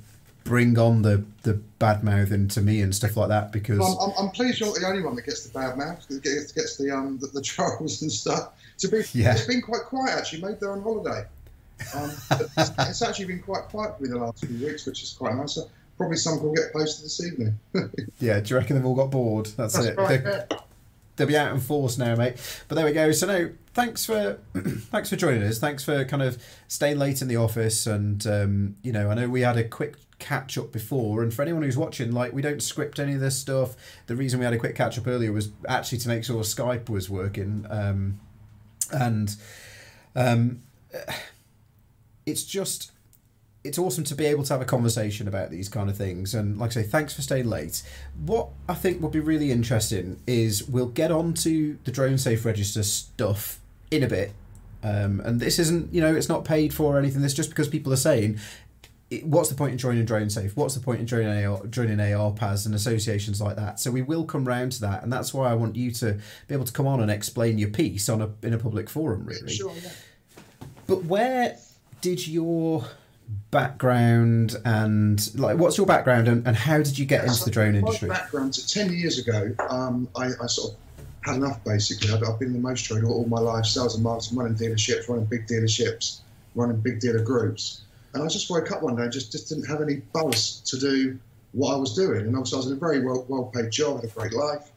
bring on the, the bad mouth into me and stuff like that, because... Well, I'm, I'm pleased you're not the only one that gets the bad mouth, that gets, gets the um the, the trolls and stuff. To be, yeah. It's been quite quiet, actually. Made their own holiday. Um, it's, it's actually been quite quiet for me the last few weeks, which is quite nice. So probably some will get posted this evening. Yeah, do you reckon they've all got bored? That's, That's it. Right, yeah. They'll be out in force now, mate. But there we go. So, no, thanks for thanks for joining us. Thanks for kind of staying late in the office. And, um, you know, I know we had a quick catch up before, and for anyone who's watching, like, we don't script any of this stuff. The reason we had a quick catch up earlier was actually to make sure Skype was working, um and um it's just it's awesome to be able to have a conversation about these kind of things. And like I say, thanks for staying late. What I think would be really interesting is we'll get on to the Drone Safe Register stuff in a bit, um and this isn't, you know, it's not paid for or anything. This just because people are saying, what's the point in joining DroneSafe? What's the point in joining A R, joining A R P A S and associations like that? So we will come round to that, and that's why I want you to be able to come on and explain your piece on a in a public forum, really. Sure, yeah. But where did your background and like what's your background and, and how did you get yeah, into so the drone my industry? My background, so ten years ago, um, I, I sort of had enough. Basically, I've, I've been the most trader all my life: sales and marketing, running dealerships, running big dealerships, running big dealer groups. And I just woke up one day and just, just didn't have any buzz to do what I was doing. And obviously I was in a very well, well-paid job, had a great life.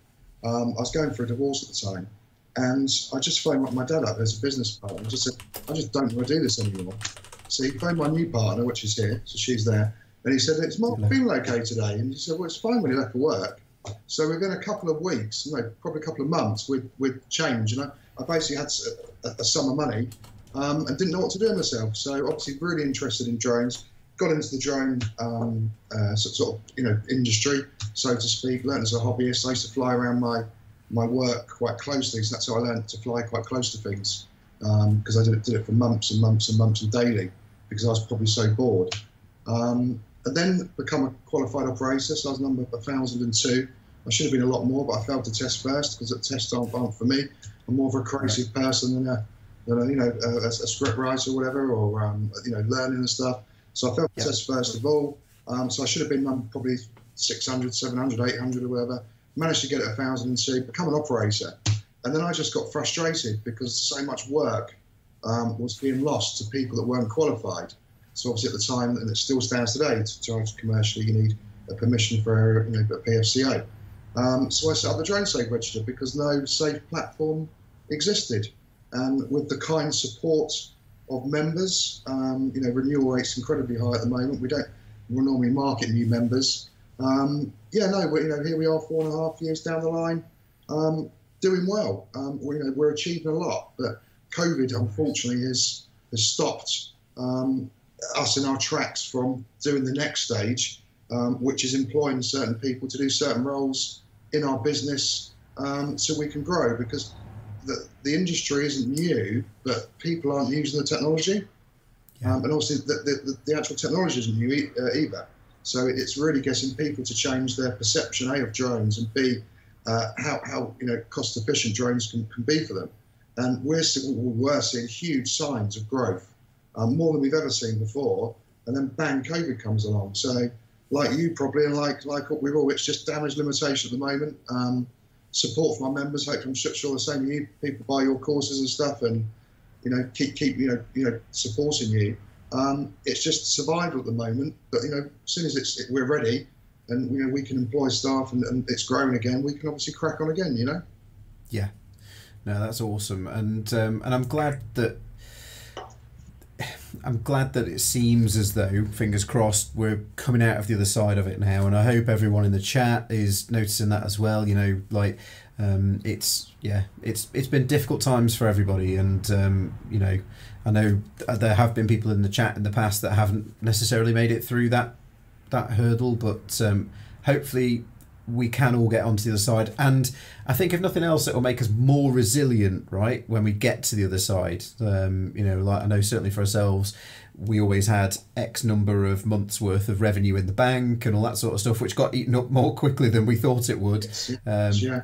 Um, I was going through a divorce at the time. And I just phoned my dad up as a business partner and just said, I just don't want to do this anymore. So he phoned my new partner, which is here, so she's there. And he said, it's not feeling okay today. And he said, well, it's fine when you're left for work. So within a couple of weeks, you know, probably a couple of months, we'd, we'd change. And I, I basically had a, a, a sum of money. Um, and didn't know what to do with myself, so obviously really interested in drones. Got into the drone um, uh, sort of you know industry, so to speak. Learned as a hobbyist. I used to fly around my my work quite closely, so that's how I learned to fly quite close to things, because um, I did it, did it for months and months and months and daily, because I was probably so bored. Um, and then become a qualified operator, so I was number one thousand two. I should have been a lot more, but I failed the test first, because the tests aren't, aren't for me. I'm more of a creative person than a you know, a, a script writer or whatever, or, um, you know, learning and stuff. So I failed the yeah. test first of all. Um, so I should have been um, probably six hundred, seven hundred, eight hundred or whatever. Managed to get it one thousand two, become an operator. And then I just got frustrated because so much work um, was being lost to people that weren't qualified. So obviously at the time, and it still stands today, to charge commercially, you need a permission for you know, a P F C A. Um, so I set up the DroneSafe Register because no safe platform existed. And with the kind support of members, um, you know, renewal rates incredibly high at the moment. We don't we normally market new members, um, yeah, no, we, you know, here we are four and a half years down the line, um, doing well. Um, we, you know, we're achieving a lot, but COVID, unfortunately, has, has stopped um, us in our tracks from doing the next stage, um, which is employing certain people to do certain roles in our business, um, so we can grow, because the, the industry isn't new, but people aren't using the technology. Yeah. Um, and also the, the, the actual technology isn't new e uh, either. So it's really getting people to change their perception, A, of drones, and B, uh, how, how you know, cost-efficient drones can, can be for them. And we're, we're seeing huge signs of growth, um, more than we've ever seen before. And then, bang, COVID comes along. So like you probably, and like, like we've all, it's just damage limitation at the moment. Um, support for my members. Hopefully, I'm sure the same you people buy your courses and stuff, and you know, keep keep you know you know supporting you. Um, it's just survival at the moment, but you know, as soon as it's it, we're ready, and you know, we can employ staff, and, and it's growing again, we can obviously crack on again. You know. Yeah, no, that's awesome, and um, and I'm glad that I'm glad that it seems as though, fingers crossed, we're coming out of the other side of it now, and I hope everyone in the chat is noticing that as well. You know, like. Um, it's yeah, it's it's been difficult times for everybody, and um, you know, I know there have been people in the chat in the past that haven't necessarily made it through that that hurdle, but um, hopefully we can all get onto the other side. And I think if nothing else, it will make us more resilient, right? When we get to the other side, um, you know, like I know certainly for ourselves, we always had X number of months worth of revenue in the bank and all that sort of stuff, which got eaten up more quickly than we thought it would. Um, yeah.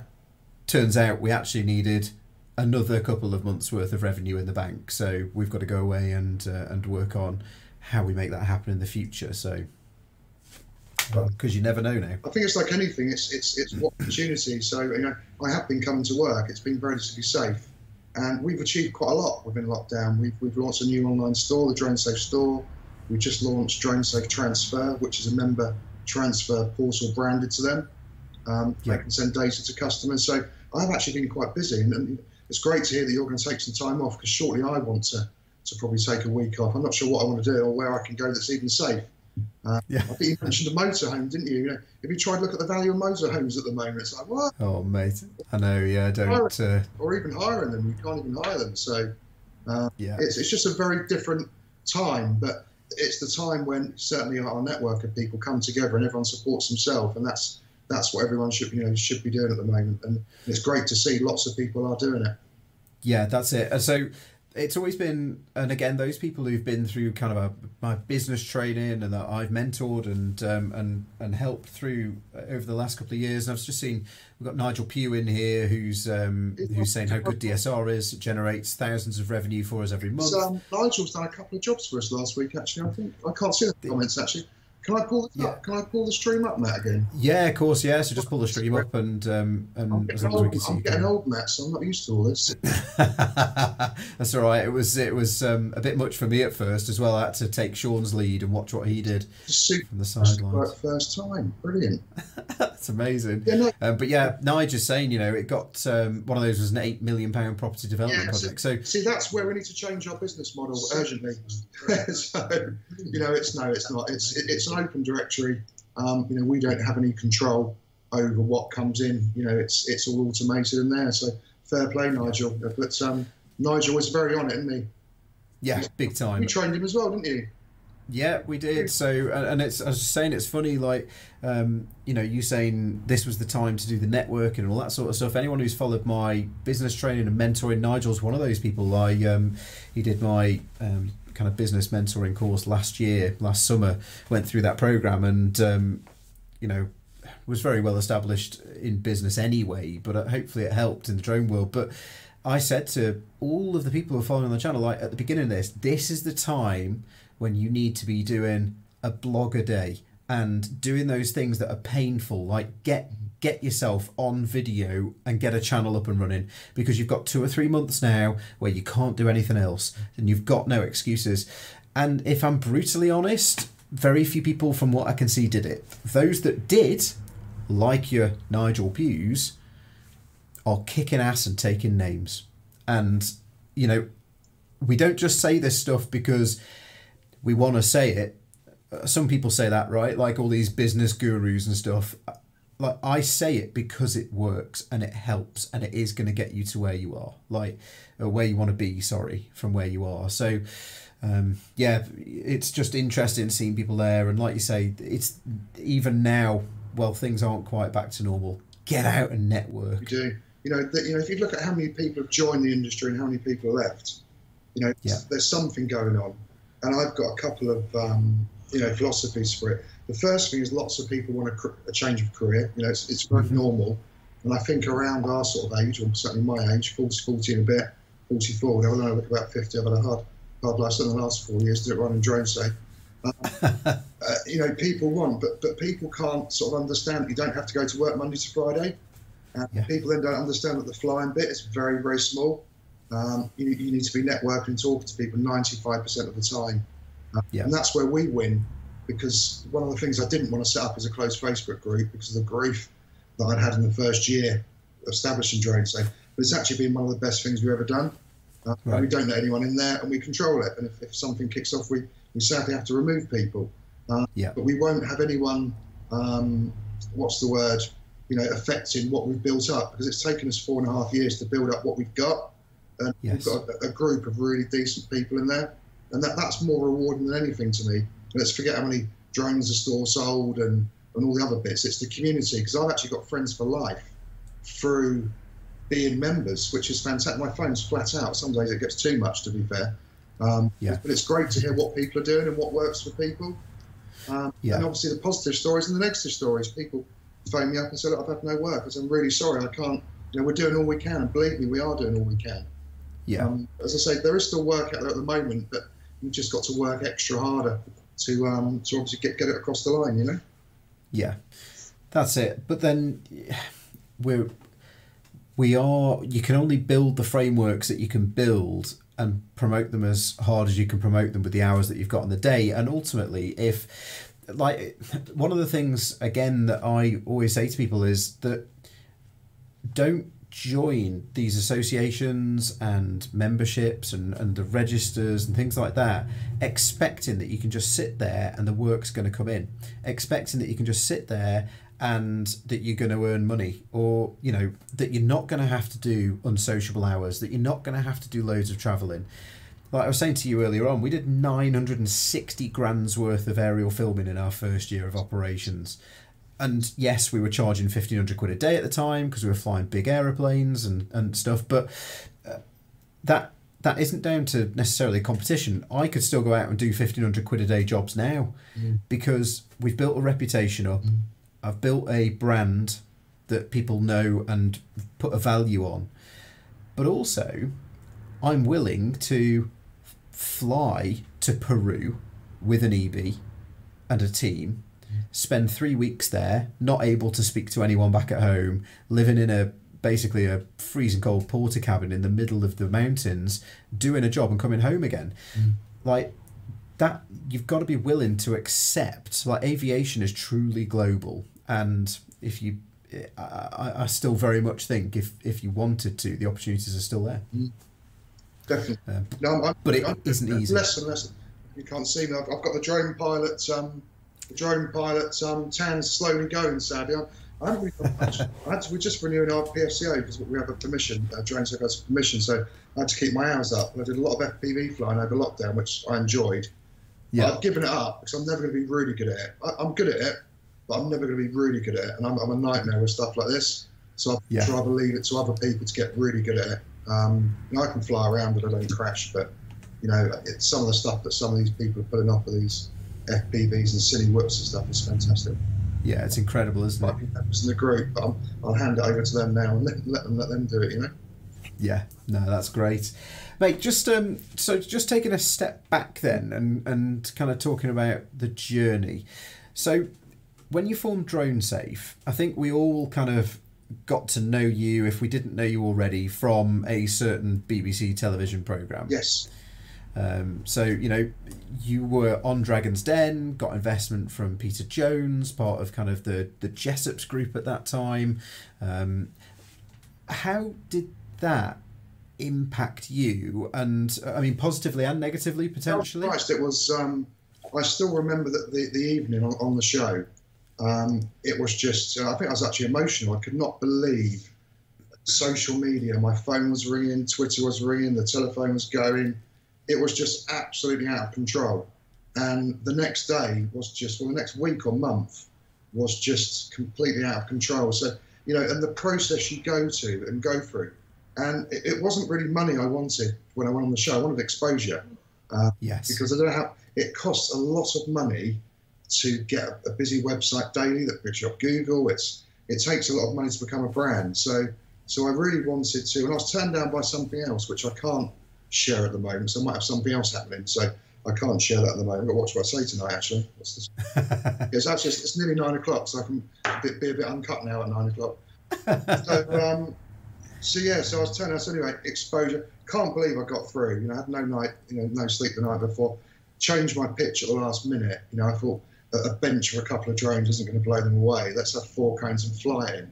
Turns out we actually needed another couple of months worth of revenue in the bank, so we've got to go away and uh, and work on how we make that happen in the future. So, because you never know now. I think it's like anything; it's it's it's opportunity. So you know, I have been coming to work. It's been relatively safe, and we've achieved quite a lot within lockdown. We've we've launched a new online store, the DroneSafe store. We've just launched DroneSafe Transfer, which is a member transfer portal branded to them. Um, yeah. They can send data to customers. So I've actually been quite busy, and, and it's great to hear that you're going to take some time off, because shortly I want to, to probably take a week off. I'm not sure what I want to do or where I can go that's even safe. Uh, yeah. I think you mentioned a motorhome, didn't you? You know, have you tried to look at the value of motorhomes at the moment? It's like, what? Oh, mate. I know, yeah, I don't... Uh... Or even hiring them. You can't even hire them. So uh, yeah. it's, it's just a very different time, but it's the time when certainly our network of people come together and everyone supports themselves, and that's... That's what everyone should, you know, should be doing at the moment, and it's great to see lots of people are doing it. Yeah, that's it. So it's always been, and again, those people who've been through kind of a, my business training and that I've mentored and um, and and helped through over the last couple of years. And I've just seen we've got Nigel Pugh in here, who's um, who's saying how good D S R is. It generates thousands of revenue for us every month. So, um, Nigel's done a couple of jobs for us last week. Actually, I think I can't see the comments actually. Can I pull this yeah. up? Can I pull the stream up, Matt, again? Yeah, of course, yeah. So just pull the stream up, and um, and as long old, as we can see. I'm getting old, Matt, so I'm not used to all this. That's all right. It was it was um, a bit much for me at first as well. I had to take Sean's lead and watch what he did Super from the sidelines. First time, brilliant. That's amazing. Yeah, no, um, but yeah, Nigel's saying, you know, it got um, one of those was an eight million pound property development yeah, project. So, so see, that's where we need to change our business model urgently. So you know, it's no, it's not. It's it, it's. An open directory. Um, you know, we don't have any control over what comes in. You know, it's it's all automated in there. So fair play, Nigel. But um, Nigel was very on it, isn't he? Yeah, big time. You trained him as well, didn't you? Yeah, we did. So, and it's I was just saying, it's funny, like, um, you know, you saying this was the time to do the networking and all that sort of stuff. Anyone who's followed my business training and mentoring, Nigel's one of those people. I um, he did my. Um, kind of business mentoring course last year last summer, went through that program, and um you know, was very well established in business anyway, but hopefully it helped in the drone world. But I said to all of the people who are following on the channel, like, at the beginning of this this is the time when you need to be doing a blog a day and doing those things that are painful, like get get yourself on video and get a channel up and running, because you've got two or three months now where you can't do anything else and you've got no excuses. And if I'm brutally honest, very few people from what I can see did it. Those that did, like your Nigel Pughes, are kicking ass and taking names. And, you know, we don't just say this stuff because we want to say it. Some people say that, right? Like all these business gurus and stuff. like, I say it because it works and it helps, and it is going to get you to where you are, like, or where you want to be, sorry, from where you are. So, um, yeah, it's just interesting seeing people there. And like you say, it's even now, well, things aren't quite back to normal. Get out and network. We do. You know, the, you know, if you look at how many people have joined the industry and how many people are left, you know, yeah. there's something going on. And I've got a couple of, um, you know, philosophies for it. The first thing is lots of people want a, a change of career. You know, it's, it's very mm-hmm. normal. And I think around our sort of age, or certainly my age, forty, forty and a bit, forty-four, whatever, I don't know, about fifty, I've had a hard, hard life in the last four years, did it running DroneSafe. Um, uh, you know, people want, but, but people can't sort of understand that you don't have to go to work Monday to Friday. Uh, yeah. People then don't understand that the flying bit is very, very small. Um, you, you need to be networking and talking to people ninety-five percent of the time. Uh, yeah. And that's where we win. Because one of the things I didn't want to set up is a closed Facebook group because of the grief that I'd had in the first year establishing DroneSafe. But it's actually been one of the best things we've ever done. Uh, right. We don't let anyone in there and we control it. And if, if something kicks off, we, we sadly have to remove people. Uh, yeah. But we won't have anyone, um, what's the word, you know, affecting what we've built up. Because it's taken us four and a half years to build up what we've got. And yes. we've got a, a group of really decent people in there. And that, that's more rewarding than anything to me. Let's forget how many drones the store sold and, and all the other bits. It's the community, because I've actually got friends for life through being members, which is fantastic. My phone's flat out. Some days it gets too much, to be fair. Um, yeah. But it's great to hear what people are doing and what works for people. Um, yeah. And obviously the positive stories and the negative stories. People phone me up and say, look, I've had no work. I said, I'm really sorry. I can't, you know, we're doing all we can. And believe me, we are doing all we can. Yeah. Um, as I say, there is still work out there at the moment, but you've just got to work extra harder to um to obviously get, get it across the line, you know? Yeah, that's it. But then we're, we are, you can only build the frameworks that you can build and promote them as hard as you can promote them with the hours that you've got in the day. And ultimately, if, like, one of the things, again, that I always say to people is that don't join these associations and memberships and, and the registers and things like that, expecting that you can just sit there and the work's going to come in, expecting that you can just sit there and that you're going to earn money, or, you know, that you're not going to have to do unsociable hours, that you're not going to have to do loads of traveling. Like I was saying to you earlier on, we did nine hundred sixty grand's worth of aerial filming in our first year of operations. And yes, we were charging fifteen hundred quid a day at the time because we were flying big aeroplanes and, and stuff. But uh, that that isn't down to necessarily competition. I could still go out and do fifteen hundred quid a day jobs now mm. because we've built a reputation up. Mm. I've built a brand that people know and put a value on. But also, I'm willing to fly to Peru with an E B and a team, spend three weeks there, not able to speak to anyone back at home, living in a basically a freezing cold porter cabin in the middle of the mountains, doing a job and coming home again. Mm. Like that, you've got to be willing to accept. Like, aviation is truly global, and if you, I, I still very much think if if you wanted to, the opportunities are still there. Mm. Definitely, um, no, I'm, but it I'm, isn't I'm, easy. Less and less. You can't see me. I've, I've got the drone pilot. Um, The drone pilot, um, Tan's slowly going, sadly. I haven't really got much. I had to, we're just renewing our P F C O because we have a permission, uh, DroneSafe has permission, so I had to keep my hours up. I did a lot of F P V flying over lockdown, which I enjoyed. Yeah. But I've given it up because I'm never going to be really good at it. I, I'm good at it, but I'm never going to be really good at it, and I'm, I'm a nightmare with stuff like this, so I'd yeah. rather leave it to other people to get really good at it. Um, you know, I can fly around, but I don't crash, but you know, it's some of the stuff that some of these people are putting off with these F P Vs and silly whips and stuff is fantastic. Yeah, it's incredible, isn't it? That was in the group, but I'm, I'll hand it over to them now and let, let them let them do it. You know. Yeah, no, that's great, mate. Just um, so just taking a step back then, and and kind of talking about the journey. So, when you formed DroneSafe, I think we all kind of got to know you, if we didn't know you already, from a certain B B C television programme. Yes. Um, so, you know, you were on Dragon's Den, got investment from Peter Jones, part of kind of the, the Jessop's group at that time. Um, how did that impact you? And I mean, positively and negatively, potentially? Christ, it was, um, I still remember that the, the evening on, on the show, Um, it was just, uh, I think I was actually emotional. I could not believe social media. My phone was ringing, Twitter was ringing, the telephone was going. It was just absolutely out of control. And the next day was just, well, the next week or month was just completely out of control. So, you know, and the process you go to and go through. And it, it wasn't really money I wanted when I went on the show. I wanted exposure. Uh, yes. Because I don't have, it costs a lot of money to get a busy website daily that puts you up Google. It's, it takes a lot of money to become a brand. So so I really wanted to, and I was turned down by something else, which I can't share at the moment. So I might have something else happening. So I can't share that at the moment. I've got to watch what I say tonight, actually. It's, it's actually, it's nearly nine o'clock, so I can be a bit uncut now at nine o'clock. So, um, so yeah, so I was turning out, anyway, exposure. Can't believe I got through. You know, I had no night, you know, no sleep the night before. Changed my pitch at the last minute. You know, I thought a bench for a couple of drones isn't going to blow them away. Let's have four cones and fly in.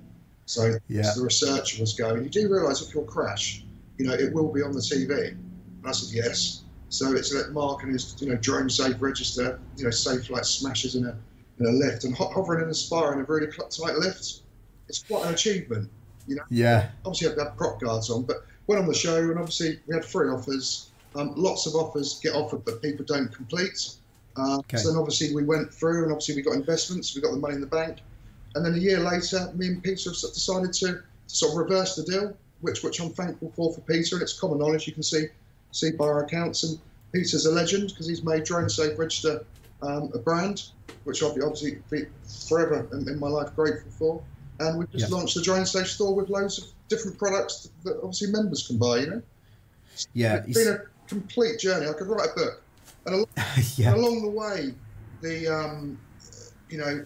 So, yeah. So the researcher was going, you do realise if you'll crash, you know, it will be on the T V. And I said, yes. So it's let Mark and his, you know, drone safe register, you know, safe flight smashes in a, in a lift and ho hovering in a spire in a really tight lift. It's quite an achievement, you know. Yeah. Obviously, I've had prop guards on, but went on the show and obviously we had three offers. Um, lots of offers get offered, but people don't complete. Uh, okay. So then obviously we went through and obviously we got investments, we got the money in the bank. And then a year later, me and Peter have decided to sort of reverse the deal, which which I'm thankful for for Peter. And it's common knowledge, you can see see by our accounts. And Peter's a legend because he's made DroneSafe Register um, a brand, which I'll be obviously forever in, in my life grateful for. And we've just yeah. launched the DroneSafe store with loads of different products that obviously members can buy, you know. Yeah. It's been a complete journey. I could write a book. And along, yeah. and along the way, the, um, you know,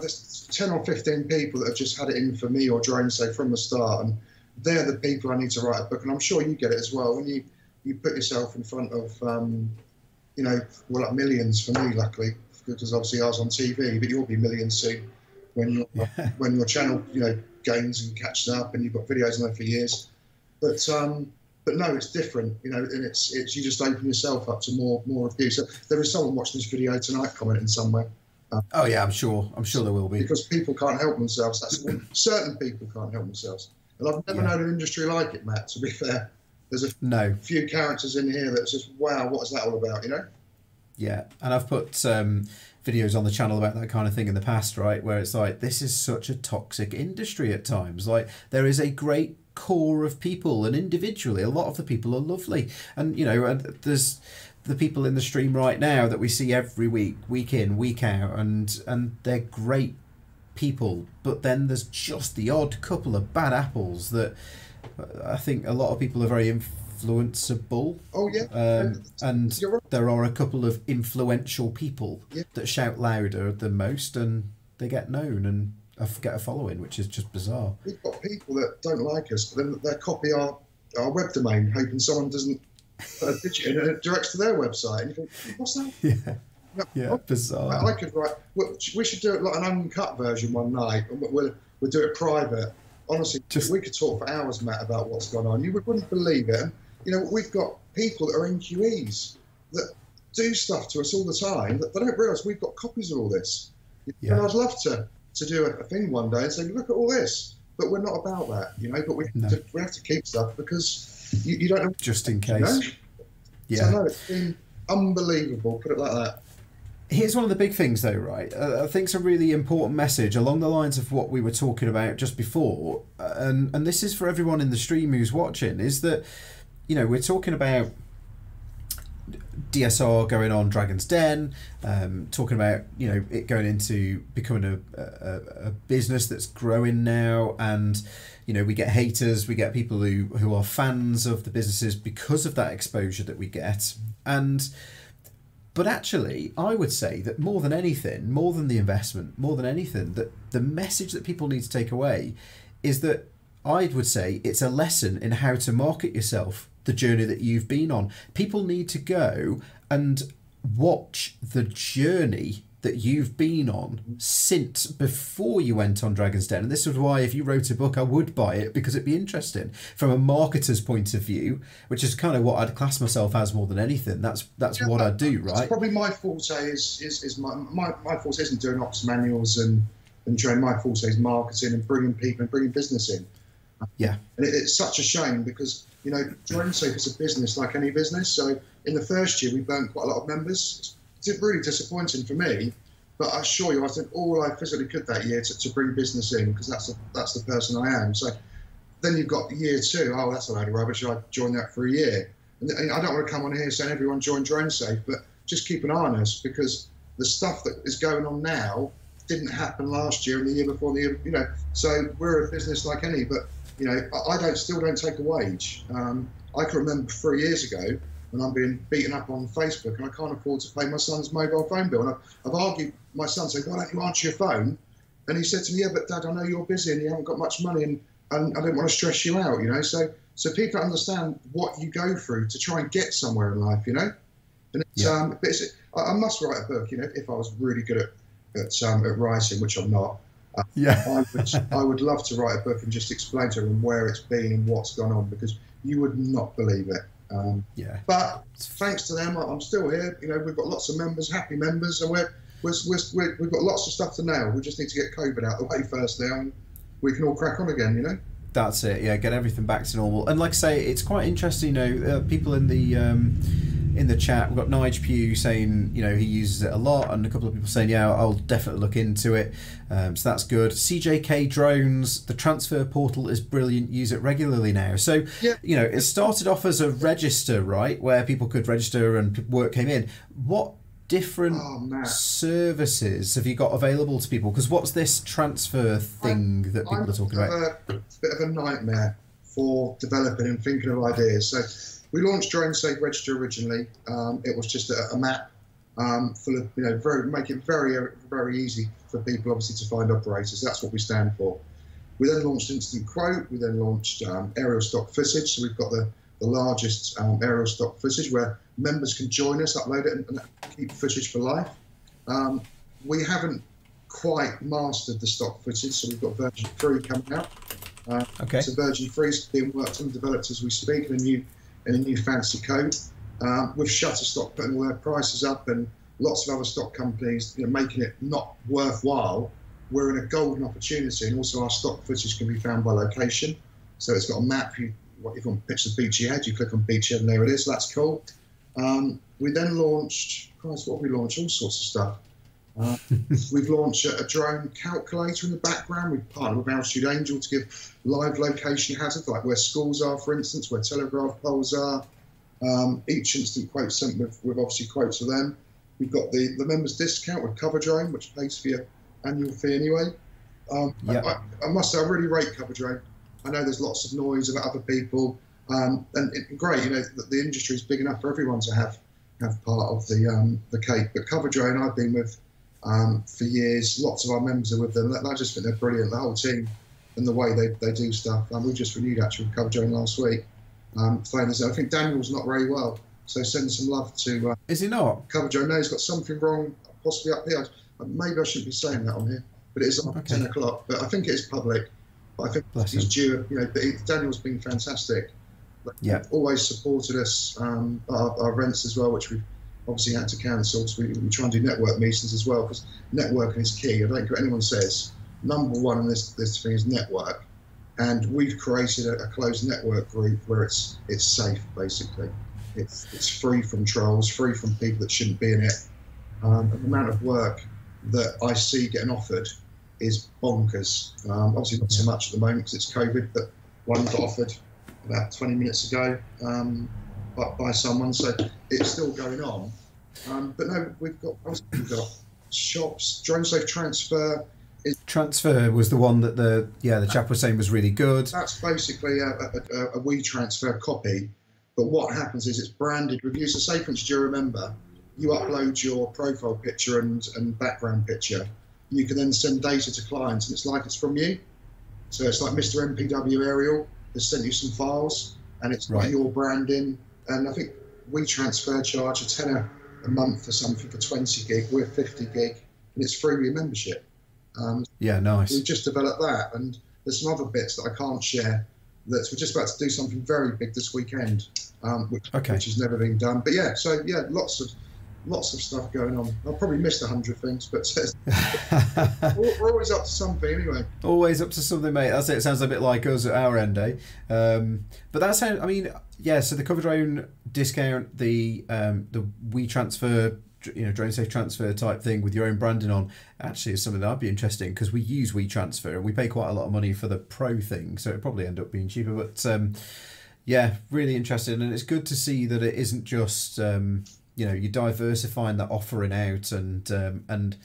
there's ten or fifteen people that have just had it in for me or DroneSafe from the start, and they're the people I need to write a book. And I'm sure you get it as well. When you, you put yourself in front of, um, you know, well, like millions for me, luckily, because obviously I was on T V, but you'll be millions soon when, you're, yeah. when your channel, you know, gains and catches up and you've got videos on there for years. But... Um, But no, it's different, you know, and it's it's you just open yourself up to more more of you. So there is someone watching this video tonight commenting somewhere. Um, oh yeah, I'm sure. I'm sure there will be, because people can't help themselves. That's certain people can't help themselves, and I've never yeah. known an industry like it, Matt. To be fair, there's a no. few characters in here that's just wow, what is that all about? You know? Yeah, and I've put um, videos on the channel about that kind of thing in the past, right? Where it's like this is such a toxic industry at times. Like there is a great core of people, and individually a lot of the people are lovely, and you know, and there's the people in the stream right now that we see every week, week in, week out, and and they're great people, but then there's just the odd couple of bad apples that I think a lot of people are very influenceable. Oh yeah. Um, and right. There are a couple of influential people yeah. that shout louder than most, and they get known and I get a following, which is just bizarre. We've got people that don't like us, but then they copy our, our web domain, hoping someone doesn't put a digit in and it directs to their website. And you think, what's that? Yeah, no, yeah what? Bizarre. I, I could write, we, we should do it like an uncut version one night, and we'll, we'll do it private. Honestly, just, we could talk for hours, Matt, about what's gone on. You wouldn't believe it. You know, we've got people that are N Q Es that do stuff to us all the time that they don't realise we've got copies of all this. Yeah. And I'd love to. to do a thing one day and say, look at all this, but we're not about that, you know, but we have, no. to, we have to keep stuff because you, you don't know. Just in case. You know? Yeah. So, no, it's been unbelievable, put it like that. Here's one of the big things though, right? Uh, I think it's a really important message along the lines of what we were talking about just before, and, and this is for everyone in the stream who's watching, is that, you know, we're talking about D S R going on Dragon's Den, um, talking about, you know, it going into becoming a, a, a business that's growing now, and you know, we get haters, we get people who, who are fans of the businesses because of that exposure that we get. And but actually I would say that more than anything, more than the investment, more than anything, that the message that people need to take away is that I would say it's a lesson in how to market yourself, the journey that you've been on. People need to go and watch the journey that you've been on since before you went on Dragon's Den. And this is why if you wrote a book, I would buy it, because it'd be interesting from a marketer's point of view, which is kind of what I'd class myself as more than anything. That's that's yeah, what I do, right? It's probably my forte is is, is my, my my forte isn't doing ops manuals and and doing my forte is marketing and bringing people and bringing business in. Yeah, and it, it's such a shame because, you know, DroneSafe is a business like any business. So in the first year, we burned quite a lot of members. It's really disappointing for me, but I assure you, I did all I physically could that year to, to bring business in, because that's the, that's the person I am. So then you've got year two. Oh, that's a load of rubbish. I joined that for a year, and, and I don't want to come on here saying everyone join DroneSafe, but just keep an eye on us, because the stuff that is going on now didn't happen last year and the year before. The year, you know, so we're a business like any, but. You know, I don't still don't take a wage. Um, I can remember three years ago when I'm being beaten up on Facebook and I can't afford to pay my son's mobile phone bill. And I've, I've argued my son, saying, why don't you answer your phone? And he said to me, yeah, but Dad, I know you're busy and you haven't got much money and, and I don't want to stress you out, you know. So so people understand what you go through to try and get somewhere in life, you know. And it's, yeah. um, but it's, I, I must write a book, you know, if I was really good at, at, um, at writing, which I'm not. Yeah, I would. I would love to write a book and just explain to everyone where it's been and what's gone on, because you would not believe it. Um, yeah. But thanks to them, I'm still here. You know, we've got lots of members, happy members, and we're, we're, we're we've got lots of stuff to nail. We just need to get COVID out of the way first now, and we can all crack on again. You know. That's it. Yeah, get everything back to normal. And like I say, it's quite interesting. You know, uh, people in the. Um, in the chat we've got Nigel Pugh saying, you know, he uses it a lot, and a couple of people saying, yeah, I'll definitely look into it, um, so that's good. C J K Drones, the transfer portal is brilliant, use it regularly now. So yeah. You know, it started off as a register, right, where people could register and work came in. What different oh, services have you got available to people, because what's this transfer thing I'm, that people I'm are talking about? A bit of a nightmare for developing and thinking of ideas. So we launched DroneSafe Register originally. Um, it was just a, a map um, full of, you know, very, make it very, very easy for people, obviously, to find operators. That's what we stand for. We then launched Instant Quote. We then launched um, aerial stock footage. So we've got the, the largest um, aerial stock footage where members can join us, upload it, and, and keep footage for life. Um, we haven't quite mastered the stock footage, so we've got version three coming out. Uh, okay. So version three is being worked on, developed as we speak, and a new and a new fancy code. Um, with Shutterstock putting all their prices up and lots of other stock companies, you know, making it not worthwhile, we're in a golden opportunity. And also our stock footage can be found by location. So it's got a map. You, what, if you want pictures of Beachyhead, you click on Beachyhead and there it is. That's cool. Um, we then launched, Christ, what have we launched? All sorts of stuff. Uh, we've launched a, a drone calculator in the background. We've partnered with Altitude Angel to give live location hazards, like where schools are, for instance, where telegraph poles are. Um, each instant quote sent with, with obviously quotes of them. We've got the, the members discount with Cover Drone, which pays for your annual fee anyway. Um, yep. I, I must say, I really rate Cover Drone. I know there's lots of noise about other people, um, and it, great, you know, the, the industry is big enough for everyone to have have part of the um, the cake. But Cover Drone, I've been with. Um, for years, lots of our members are with them. I just think they're brilliant, the whole team, and the way they, they do stuff. Um, we just renewed actually with Cover Drone last week. Um, I think Daniel's not very well, so send some love to. Uh, is he not? Cover Drone. No, he's got something wrong, possibly up here. Maybe I shouldn't be saying that on here, but it is okay. ten o'clock. But I think it is public. But I think Bless he's him. due. You know, but he, Daniel's been fantastic. Like, yeah, always supported us. Um, our, our rents as well, which we've. Obviously had to cancel, so we, we try and do network meetings as well, because networking is key. I don't think anyone says number one in this this thing is network, and we've created a, a closed network group where it's it's safe, basically. It's it's free from trolls, free from people that shouldn't be in it. Um, the amount of work that I see getting offered is bonkers. Um, obviously not so much at the moment because it's COVID, but one got offered about twenty minutes ago. Um, by someone, so it's still going on. Um, but no, we've got we've got shops. DroneSafe Transfer is Transfer was the one that the yeah the chap was saying was really good. That's basically a, a, a, a WeTransfer copy, but what happens is it's branded reviews. So say, for instance, do you remember you upload your profile picture and and background picture? You can then send data to clients, and it's like it's from you. So it's like Mister M P W Aerial has sent you some files, and it's right. like your branding. And I think WeTransfer charge a tenner a month for something for twenty gig. We're fifty gig. and it's free with your membership. Um, yeah, nice. We've just developed that, and there's some other bits that I can't share. That's we're just about to do something very big this weekend, um, which, okay. which has never been done. But yeah, so yeah, lots of lots of stuff going on. I'll probably miss a hundred things, but we're always up to something anyway. Always up to something, mate. That's it. It sounds a bit like us at our end, eh? Um, but that's how. I mean, yeah. So the cover drone discount, the um, the WeTransfer. You know, drone safe transfer type thing with your own branding on actually is something that would be interesting, because we use WeTransfer and we pay quite a lot of money for the pro thing, so it'd probably end up being cheaper. But um, yeah, really interesting, and it's good to see that it isn't just um, you know, you're diversifying that offering out and um, and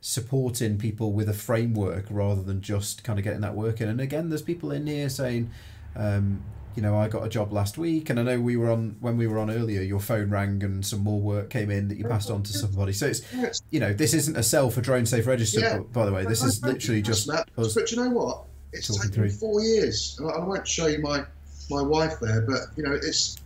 supporting people with a framework rather than just kind of getting that working. And again, there's people in here saying, um, you know, I got a job last week, and I know we were on when we were on earlier, your phone rang and some more work came in that you passed on to somebody. So it's, yes. you know, this isn't a sell for Drone Safe Register, yeah. by the way. This I is literally just. That. Us but you know what? It's taken through. four years. And I won't show you my, my wife there, but, you know, it's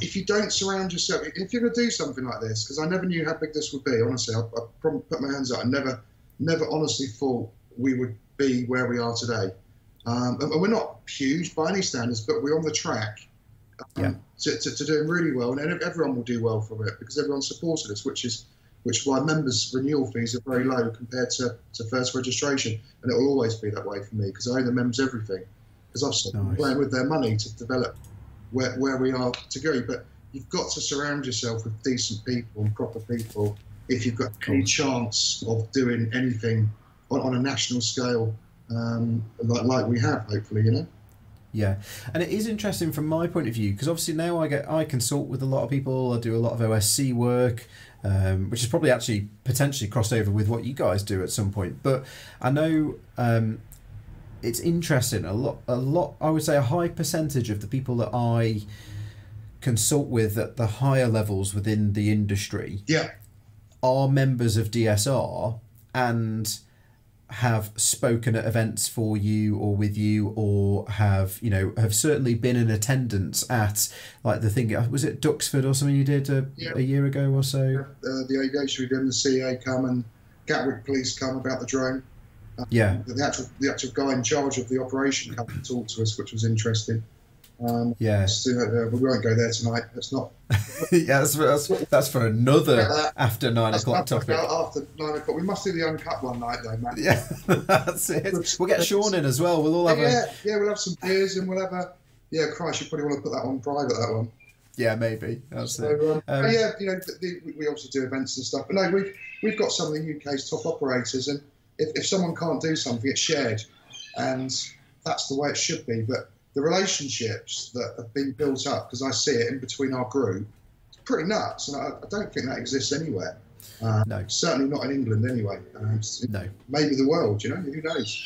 if you don't surround yourself, if you're going to do something like this, because I never knew how big this would be, honestly. I, I probably put my hands up. I never, never honestly thought we would be where we are today. Um, and we're not huge by any standards, but we're on the track um, yeah. to, to, to doing really well, and everyone will do well from it because everyone supported us, which is which is why members' renewal fees are very low compared to, to first registration, and it will always be that way for me because I owe the members everything, because I've stopped nice. playing with their money to develop where, where we are to go. But you've got to surround yourself with decent people and proper people if you've got any chance of doing anything on, on a national scale. Um, like, like we have, hopefully, you know. Yeah, and it is interesting from my point of view because obviously now I get I consult with a lot of people. I do a lot of O S C work, um, which is probably actually potentially crossed over with what you guys do at some point. But I know um, it's interesting. A lot, a lot. I would say a high percentage of the people that I consult with at the higher levels within the industry, yeah, are members of D S R and have spoken at events for you or with you, or have, you know, have certainly been in attendance at, like, the thing, was it Duxford or something you did a, yeah. a year ago or so? Yeah. Uh, the aviation we did, and the C A A come and Gatwick Police come about the drone. Um, yeah. The actual, the actual guy in charge of the operation come and talk to us, which was interesting. Um, yeah. So, uh, we won't go there tonight. That's not. yeah, that's, that's that's for another yeah, after nine that's o'clock topic. After nine o'clock, we must do the uncut one night though, Matt. Yeah, that's it. We'll get Sean in as well. We'll all have yeah, a. Yeah, we'll have some beers and we'll have a. Yeah, Christ, you probably want to put that on private. That one. Yeah, maybe. That's so, it. Um, um, yeah, you know, the, the, we obviously do events and stuff, but no, we've we've got some of the U K's top operators, and if, if someone can't do something, it's shared, and that's the way it should be, but. The relationships that have been built up, because I see it in between our group, it's pretty nuts, and I, I don't think that exists anywhere. Uh, no, certainly not in England, anyway. Um, no, maybe the world. You know, who knows?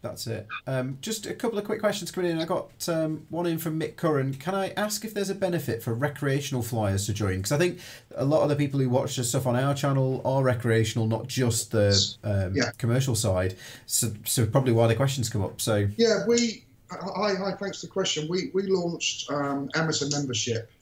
That's it. Um, just a couple of quick questions coming in. I got um, one in from Mick Curran. Can I ask if there's a benefit for recreational flyers to join? Because I think a lot of the people who watch the stuff on our channel are recreational, not just the um, yeah. commercial side. So, so probably why the questions come up. So yeah, we. Hi, hi, thanks for the question. We we launched um, amateur membership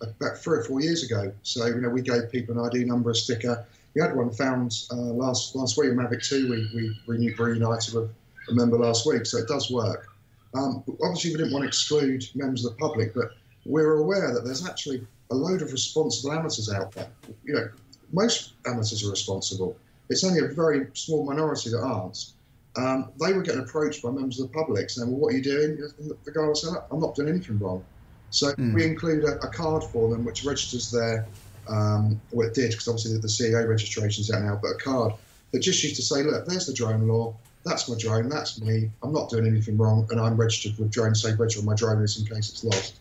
about three or four years ago. So, you know, we gave people an I D number, a sticker. We had one found uh, last last week, Mavic two, we, we, we reunited with a member last week, so it does work. Um, obviously, we didn't want to exclude members of the public, but we're aware that there's actually a load of responsible amateurs out there. You know, most amateurs are responsible. It's only a very small minority that aren't. Um, they were getting approached by members of the public saying, well, what are you doing? And the guy was saying, I'm not doing anything wrong. So mm. we include a, a card for them which registers their, um, well, it did, because obviously the, the C A A registration's out now, but a card that just used to say, look, there's the drone law, that's my drone, that's me, I'm not doing anything wrong, and I'm registered with Drone Safe Register, my drone is in case it's lost.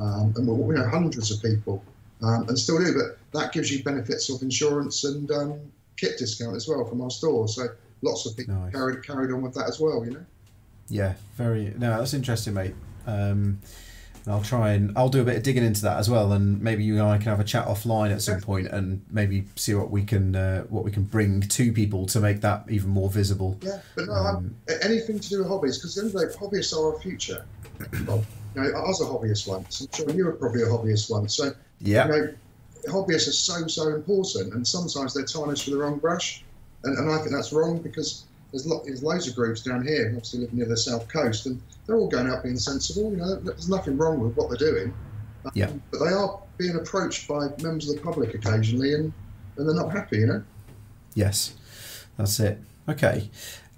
Um, and we know hundreds of people, um, and still do, but that gives you benefits of insurance and um, kit discount as well from our store. So. Lots of people nice. carried carried on with that as well, you know. Yeah, very. No, that's interesting, mate. Um, and I'll try and I'll do a bit of digging into that as well, and maybe you and I can have a chat offline at some point, and maybe see what we can uh, what we can bring to people to make that even more visible. Yeah, but no, um, anything to do with hobbies, because at the end of the day, hobbyists are our future. Well, you know, I was a hobbyist once. I'm sure you were probably a hobbyist once. So yeah, you know, hobbyists are so so important, and sometimes they're tarnished with the wrong brush. And, and I think that's wrong, because there's, lo there's loads of groups down here who obviously live near the south coast, and they're all going out being sensible. You know, there's nothing wrong with what they're doing. Um, yeah. But they are being approached by members of the public occasionally, and, and they're not happy, you know? Yes, that's it. Okay.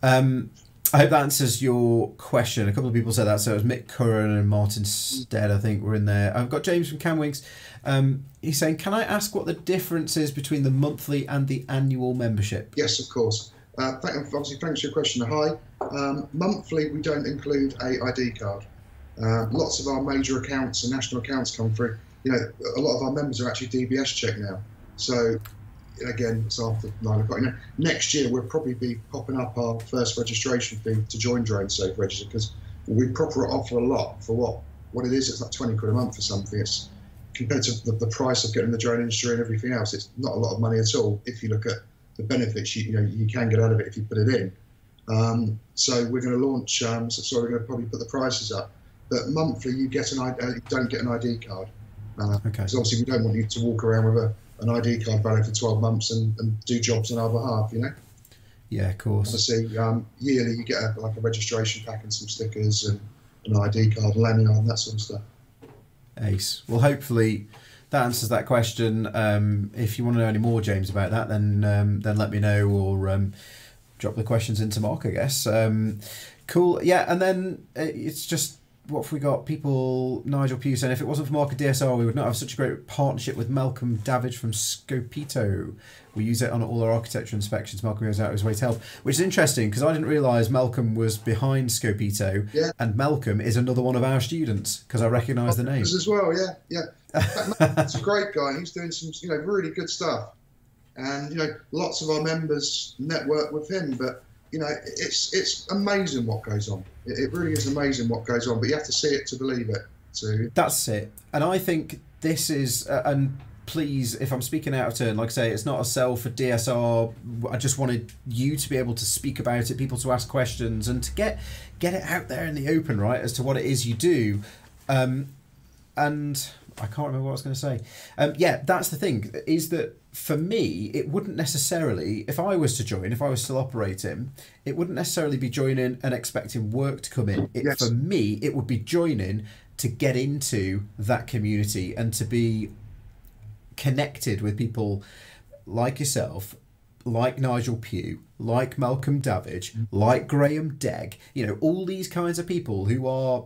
Um, I hope that answers your question. A couple of people said that, so it was Mick Curran and Martin Stead, I think, were in there. I've got James from Camwings. Um, he's saying, can I ask what the difference is between the monthly and the annual membership? Yes, of course. Uh, thank, obviously, thanks for your question. Hi. Um, monthly, we don't include a I D card. Uh, lots of our major accounts and national accounts come through. You know, a lot of our members are actually D B S checked now. So, again, it's after nine o'clock. You know, next year we'll probably be popping up our first registration fee to join DroneSafe Register, because we proper offer a lot for what what it is. It's like twenty quid a month or something. It's compared to the, the price of getting the drone industry and everything else. It's not a lot of money at all if you look at the benefits you, you know you can get out of it if you put it in. Um, so we're going to launch. Um, so sorry, we're going to probably put the prices up. But monthly you get an uh, you don't get an I D card. Uh, okay. Because obviously we don't want you to walk around with a an I D card valid for twelve months and, and do jobs on our behalf, you know? Yeah, of course. Obviously, um, yearly you get a, like a registration pack and some stickers and an I D card, lanyard and that sort of stuff. Ace. Well, hopefully that answers that question. Um, if you want to know any more, James, about that, then um, then let me know, or um, drop the questions into Mark, I guess. Um, cool. Yeah, and then it's just, what have we got? People, Nigel Pugh saying, if it wasn't for Mark and D S R, we would not have such a great partnership with Malcolm Davidge from Scopito. We use it on all our architecture inspections. Malcolm goes out of his way to help, which is interesting because I didn't realise Malcolm was behind Scopito, yeah. And Malcolm is another one of our students because I recognise the name. As well, yeah, yeah. He's a great guy. He's doing some, you know, really good stuff, and you know, lots of our members network with him, but. You know, it's it's amazing what goes on. It, it really is amazing what goes on, but you have to see it to believe it. So that's it. And I think this is, uh, and please, if I'm speaking out of turn, like I say, it's not a sell for D S R. I just wanted you to be able to speak about it, people to ask questions, and to get get it out there in the open, right, as to what it is you do. Um, and I can't remember what I was going to say. Um, yeah, that's the thing, is that for me, it wouldn't necessarily, if I was to join, if I was still operating, it wouldn't necessarily be joining and expecting work to come in. It, yes. For me, it would be joining to get into that community and to be connected with people like yourself, like Nigel Pugh, like Malcolm Davidge, mm-hmm. like Graham Degg, you know, all these kinds of people who are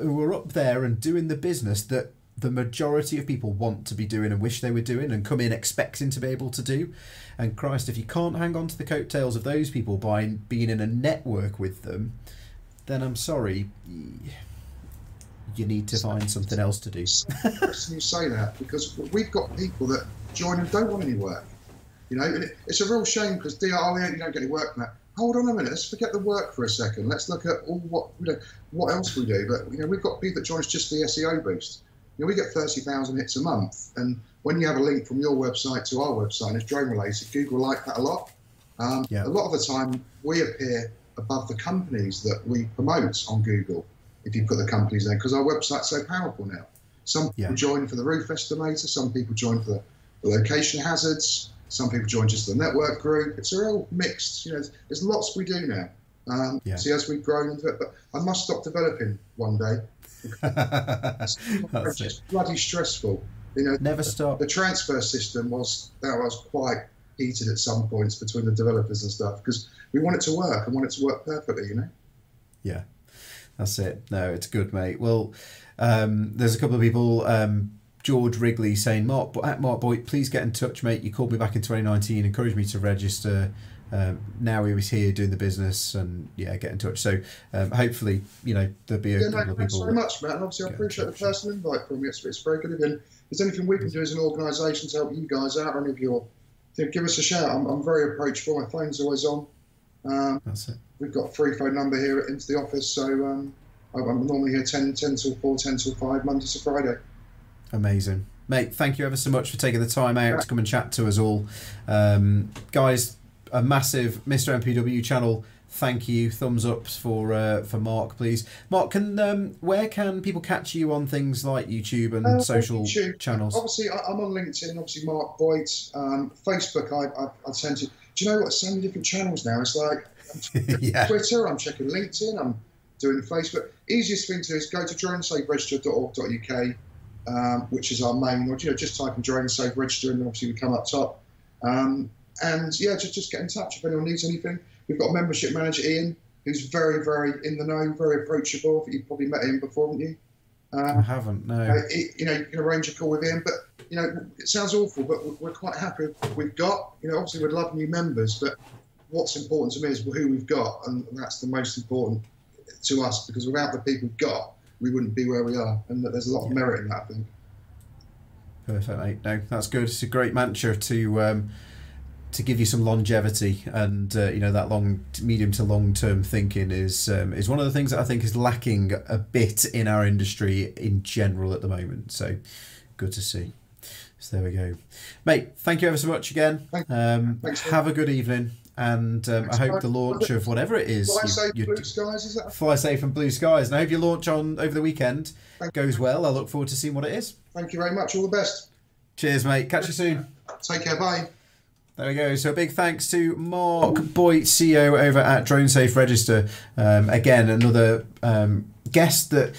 who are up there and doing the business that the majority of people want to be doing and wish they were doing and come in expecting to be able to do. And Christ, if you can't hang on to the coattails of those people by being in a network with them, then I'm sorry, you need to find something else to do. It's interesting you say that, because we've got people that join and don't want any work. You know, and it's a real shame because D R L, you don't get any work from that. Hold on a minute, let's forget the work for a second. Let's look at all what, you know, what else we do. But you know, we've got people that join us just for the S E O boost. You know, we get thirty thousand hits a month, and when you have a link from your website to our website, and it's drone-related, Google like that a lot. Um, yeah. A lot of the time, we appear above the companies that we promote on Google, if you put the companies there, because our website's so powerful now. Some people yeah. join for the roof estimator, some people join for the, the location hazards, some people join just the network group. It's all mixed. You know, there's, there's lots we do now. Um, yeah. See, as we've grown into it, but I must stop developing one day. That's it's just bloody stressful. You know, never stop. The transfer system was that was quite heated at some points between the developers and stuff, because we want it to work and want it to work perfectly, you know. Yeah, that's it. No, it's good, mate. Well, um, there's a couple of people. Um, George Wrigley saying, Mark, at Mark Boyt, please get in touch, mate. You called me back in twenty nineteen, encouraged me to register. Um, now he was here doing the business, and yeah, get in touch. So um, hopefully, you know, there'll be a yeah, couple no, of people. Thanks very much, Matt. And obviously, I appreciate the personal invite from you. It's, it's very good of you. And if there's anything we can do as an organisation to help you guys out, or any of your, give us a shout. I'm, I'm very approachable. My phone's always on. Um, That's it. We've got a free phone number here into the office, so um, I'm normally here ten till four, ten till five, Monday to Friday. Amazing, mate. Thank you ever so much for taking the time out to come and chat to us all, um, guys. A massive Mister M P W channel thank you, thumbs ups for uh, for Mark, please. Mark, can um, where can people catch you on things like YouTube and uh, social YouTube channels? Obviously, I'm on LinkedIn. Obviously, Mark Boyt, um, Facebook. I I, I tend to do you know what? So many different channels now. It's like I'm yeah. Twitter, I'm checking LinkedIn, I'm doing Facebook. Easiest thing to do is go to drone safe register dot org dot U K, um, which is our main. You know, just type in DroneSafe Register, and obviously we come up top. Um, and yeah, just just get in touch if anyone needs anything. We've got a membership manager, Ian, who's very, very in the know, very approachable. You've probably met him before, haven't you? Uh, I haven't, no. Uh, it, you know, you can arrange a call with him, but, you know, it sounds awful, but we're quite happy with what we've got. You know, obviously we'd love new members, but what's important to me is who we've got, and that's the most important to us, because without the people we've got, we wouldn't be where we are, and there's a lot of merit in that, I think. Perfect, mate. No, that's good. It's a great mantra to... Um, to give you some longevity, and uh, you know, that long, medium to long term thinking is um, is one of the things that I think is lacking a bit in our industry in general at the moment. So good to see. So there we go, mate. Thank you ever so much again. Um, Thanks, have a good evening, and um, I hope the launch of whatever it is, Fly Safe Blue Skies, is that? Fly Safe and Blue Skies, and I hope your launch on over the weekend goes well. I look forward to seeing what it is. Thank you very much. All the best. Cheers, mate. Catch you soon. Take care. Bye. There we go. So a big thanks to Mark Boyt, C E O over at DroneSafe Register. Um, again, another um, guest that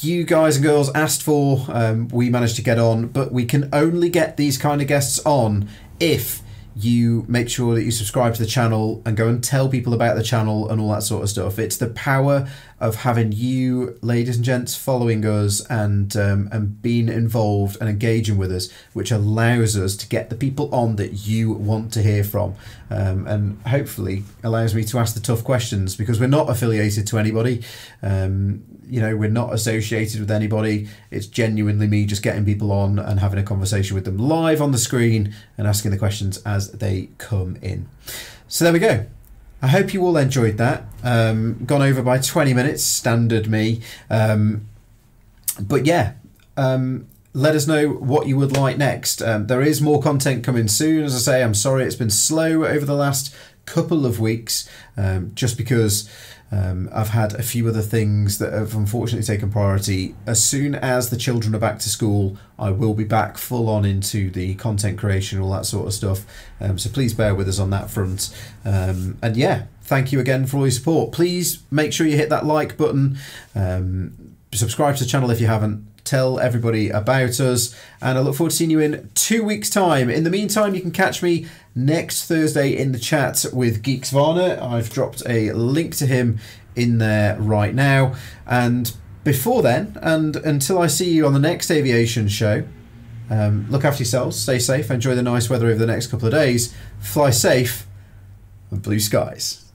you guys and girls asked for. Um, we managed to get on, but we can only get these kind of guests on if you make sure that you subscribe to the channel and go and tell people about the channel and all that sort of stuff. It's the power of having you, ladies and gents, following us and um, and being involved and engaging with us, which allows us to get the people on that you want to hear from, um, and hopefully allows me to ask the tough questions, because we're not affiliated to anybody. Um, you know, we're not associated with anybody. It's genuinely me just getting people on and having a conversation with them live on the screen and asking the questions as they come in. So there we go. I hope you all enjoyed that. Um, gone over by twenty minutes, standard me. Um, but yeah, um, let us know what you would like next. Um, there is more content coming soon. As I say, I'm sorry it's been slow over the last couple of weeks, um, just because um, I've had a few other things that have unfortunately taken priority. As soon as the children are back to school, I will be back full on into the content creation, all that sort of stuff. Um, so please bear with us on that front. Um, and yeah, thank you again for all your support. Please make sure you hit that like button. Um, subscribe to the channel if you haven't. Tell everybody about us, and I look forward to seeing you in two weeks' time. In the meantime, you can catch me next Thursday in the chat with Geeksvana. I've dropped a link to him in there right now, and before then, and until I see you on the next aviation show, um, look after yourselves, stay safe, enjoy the nice weather over the next couple of days, fly safe, and blue skies.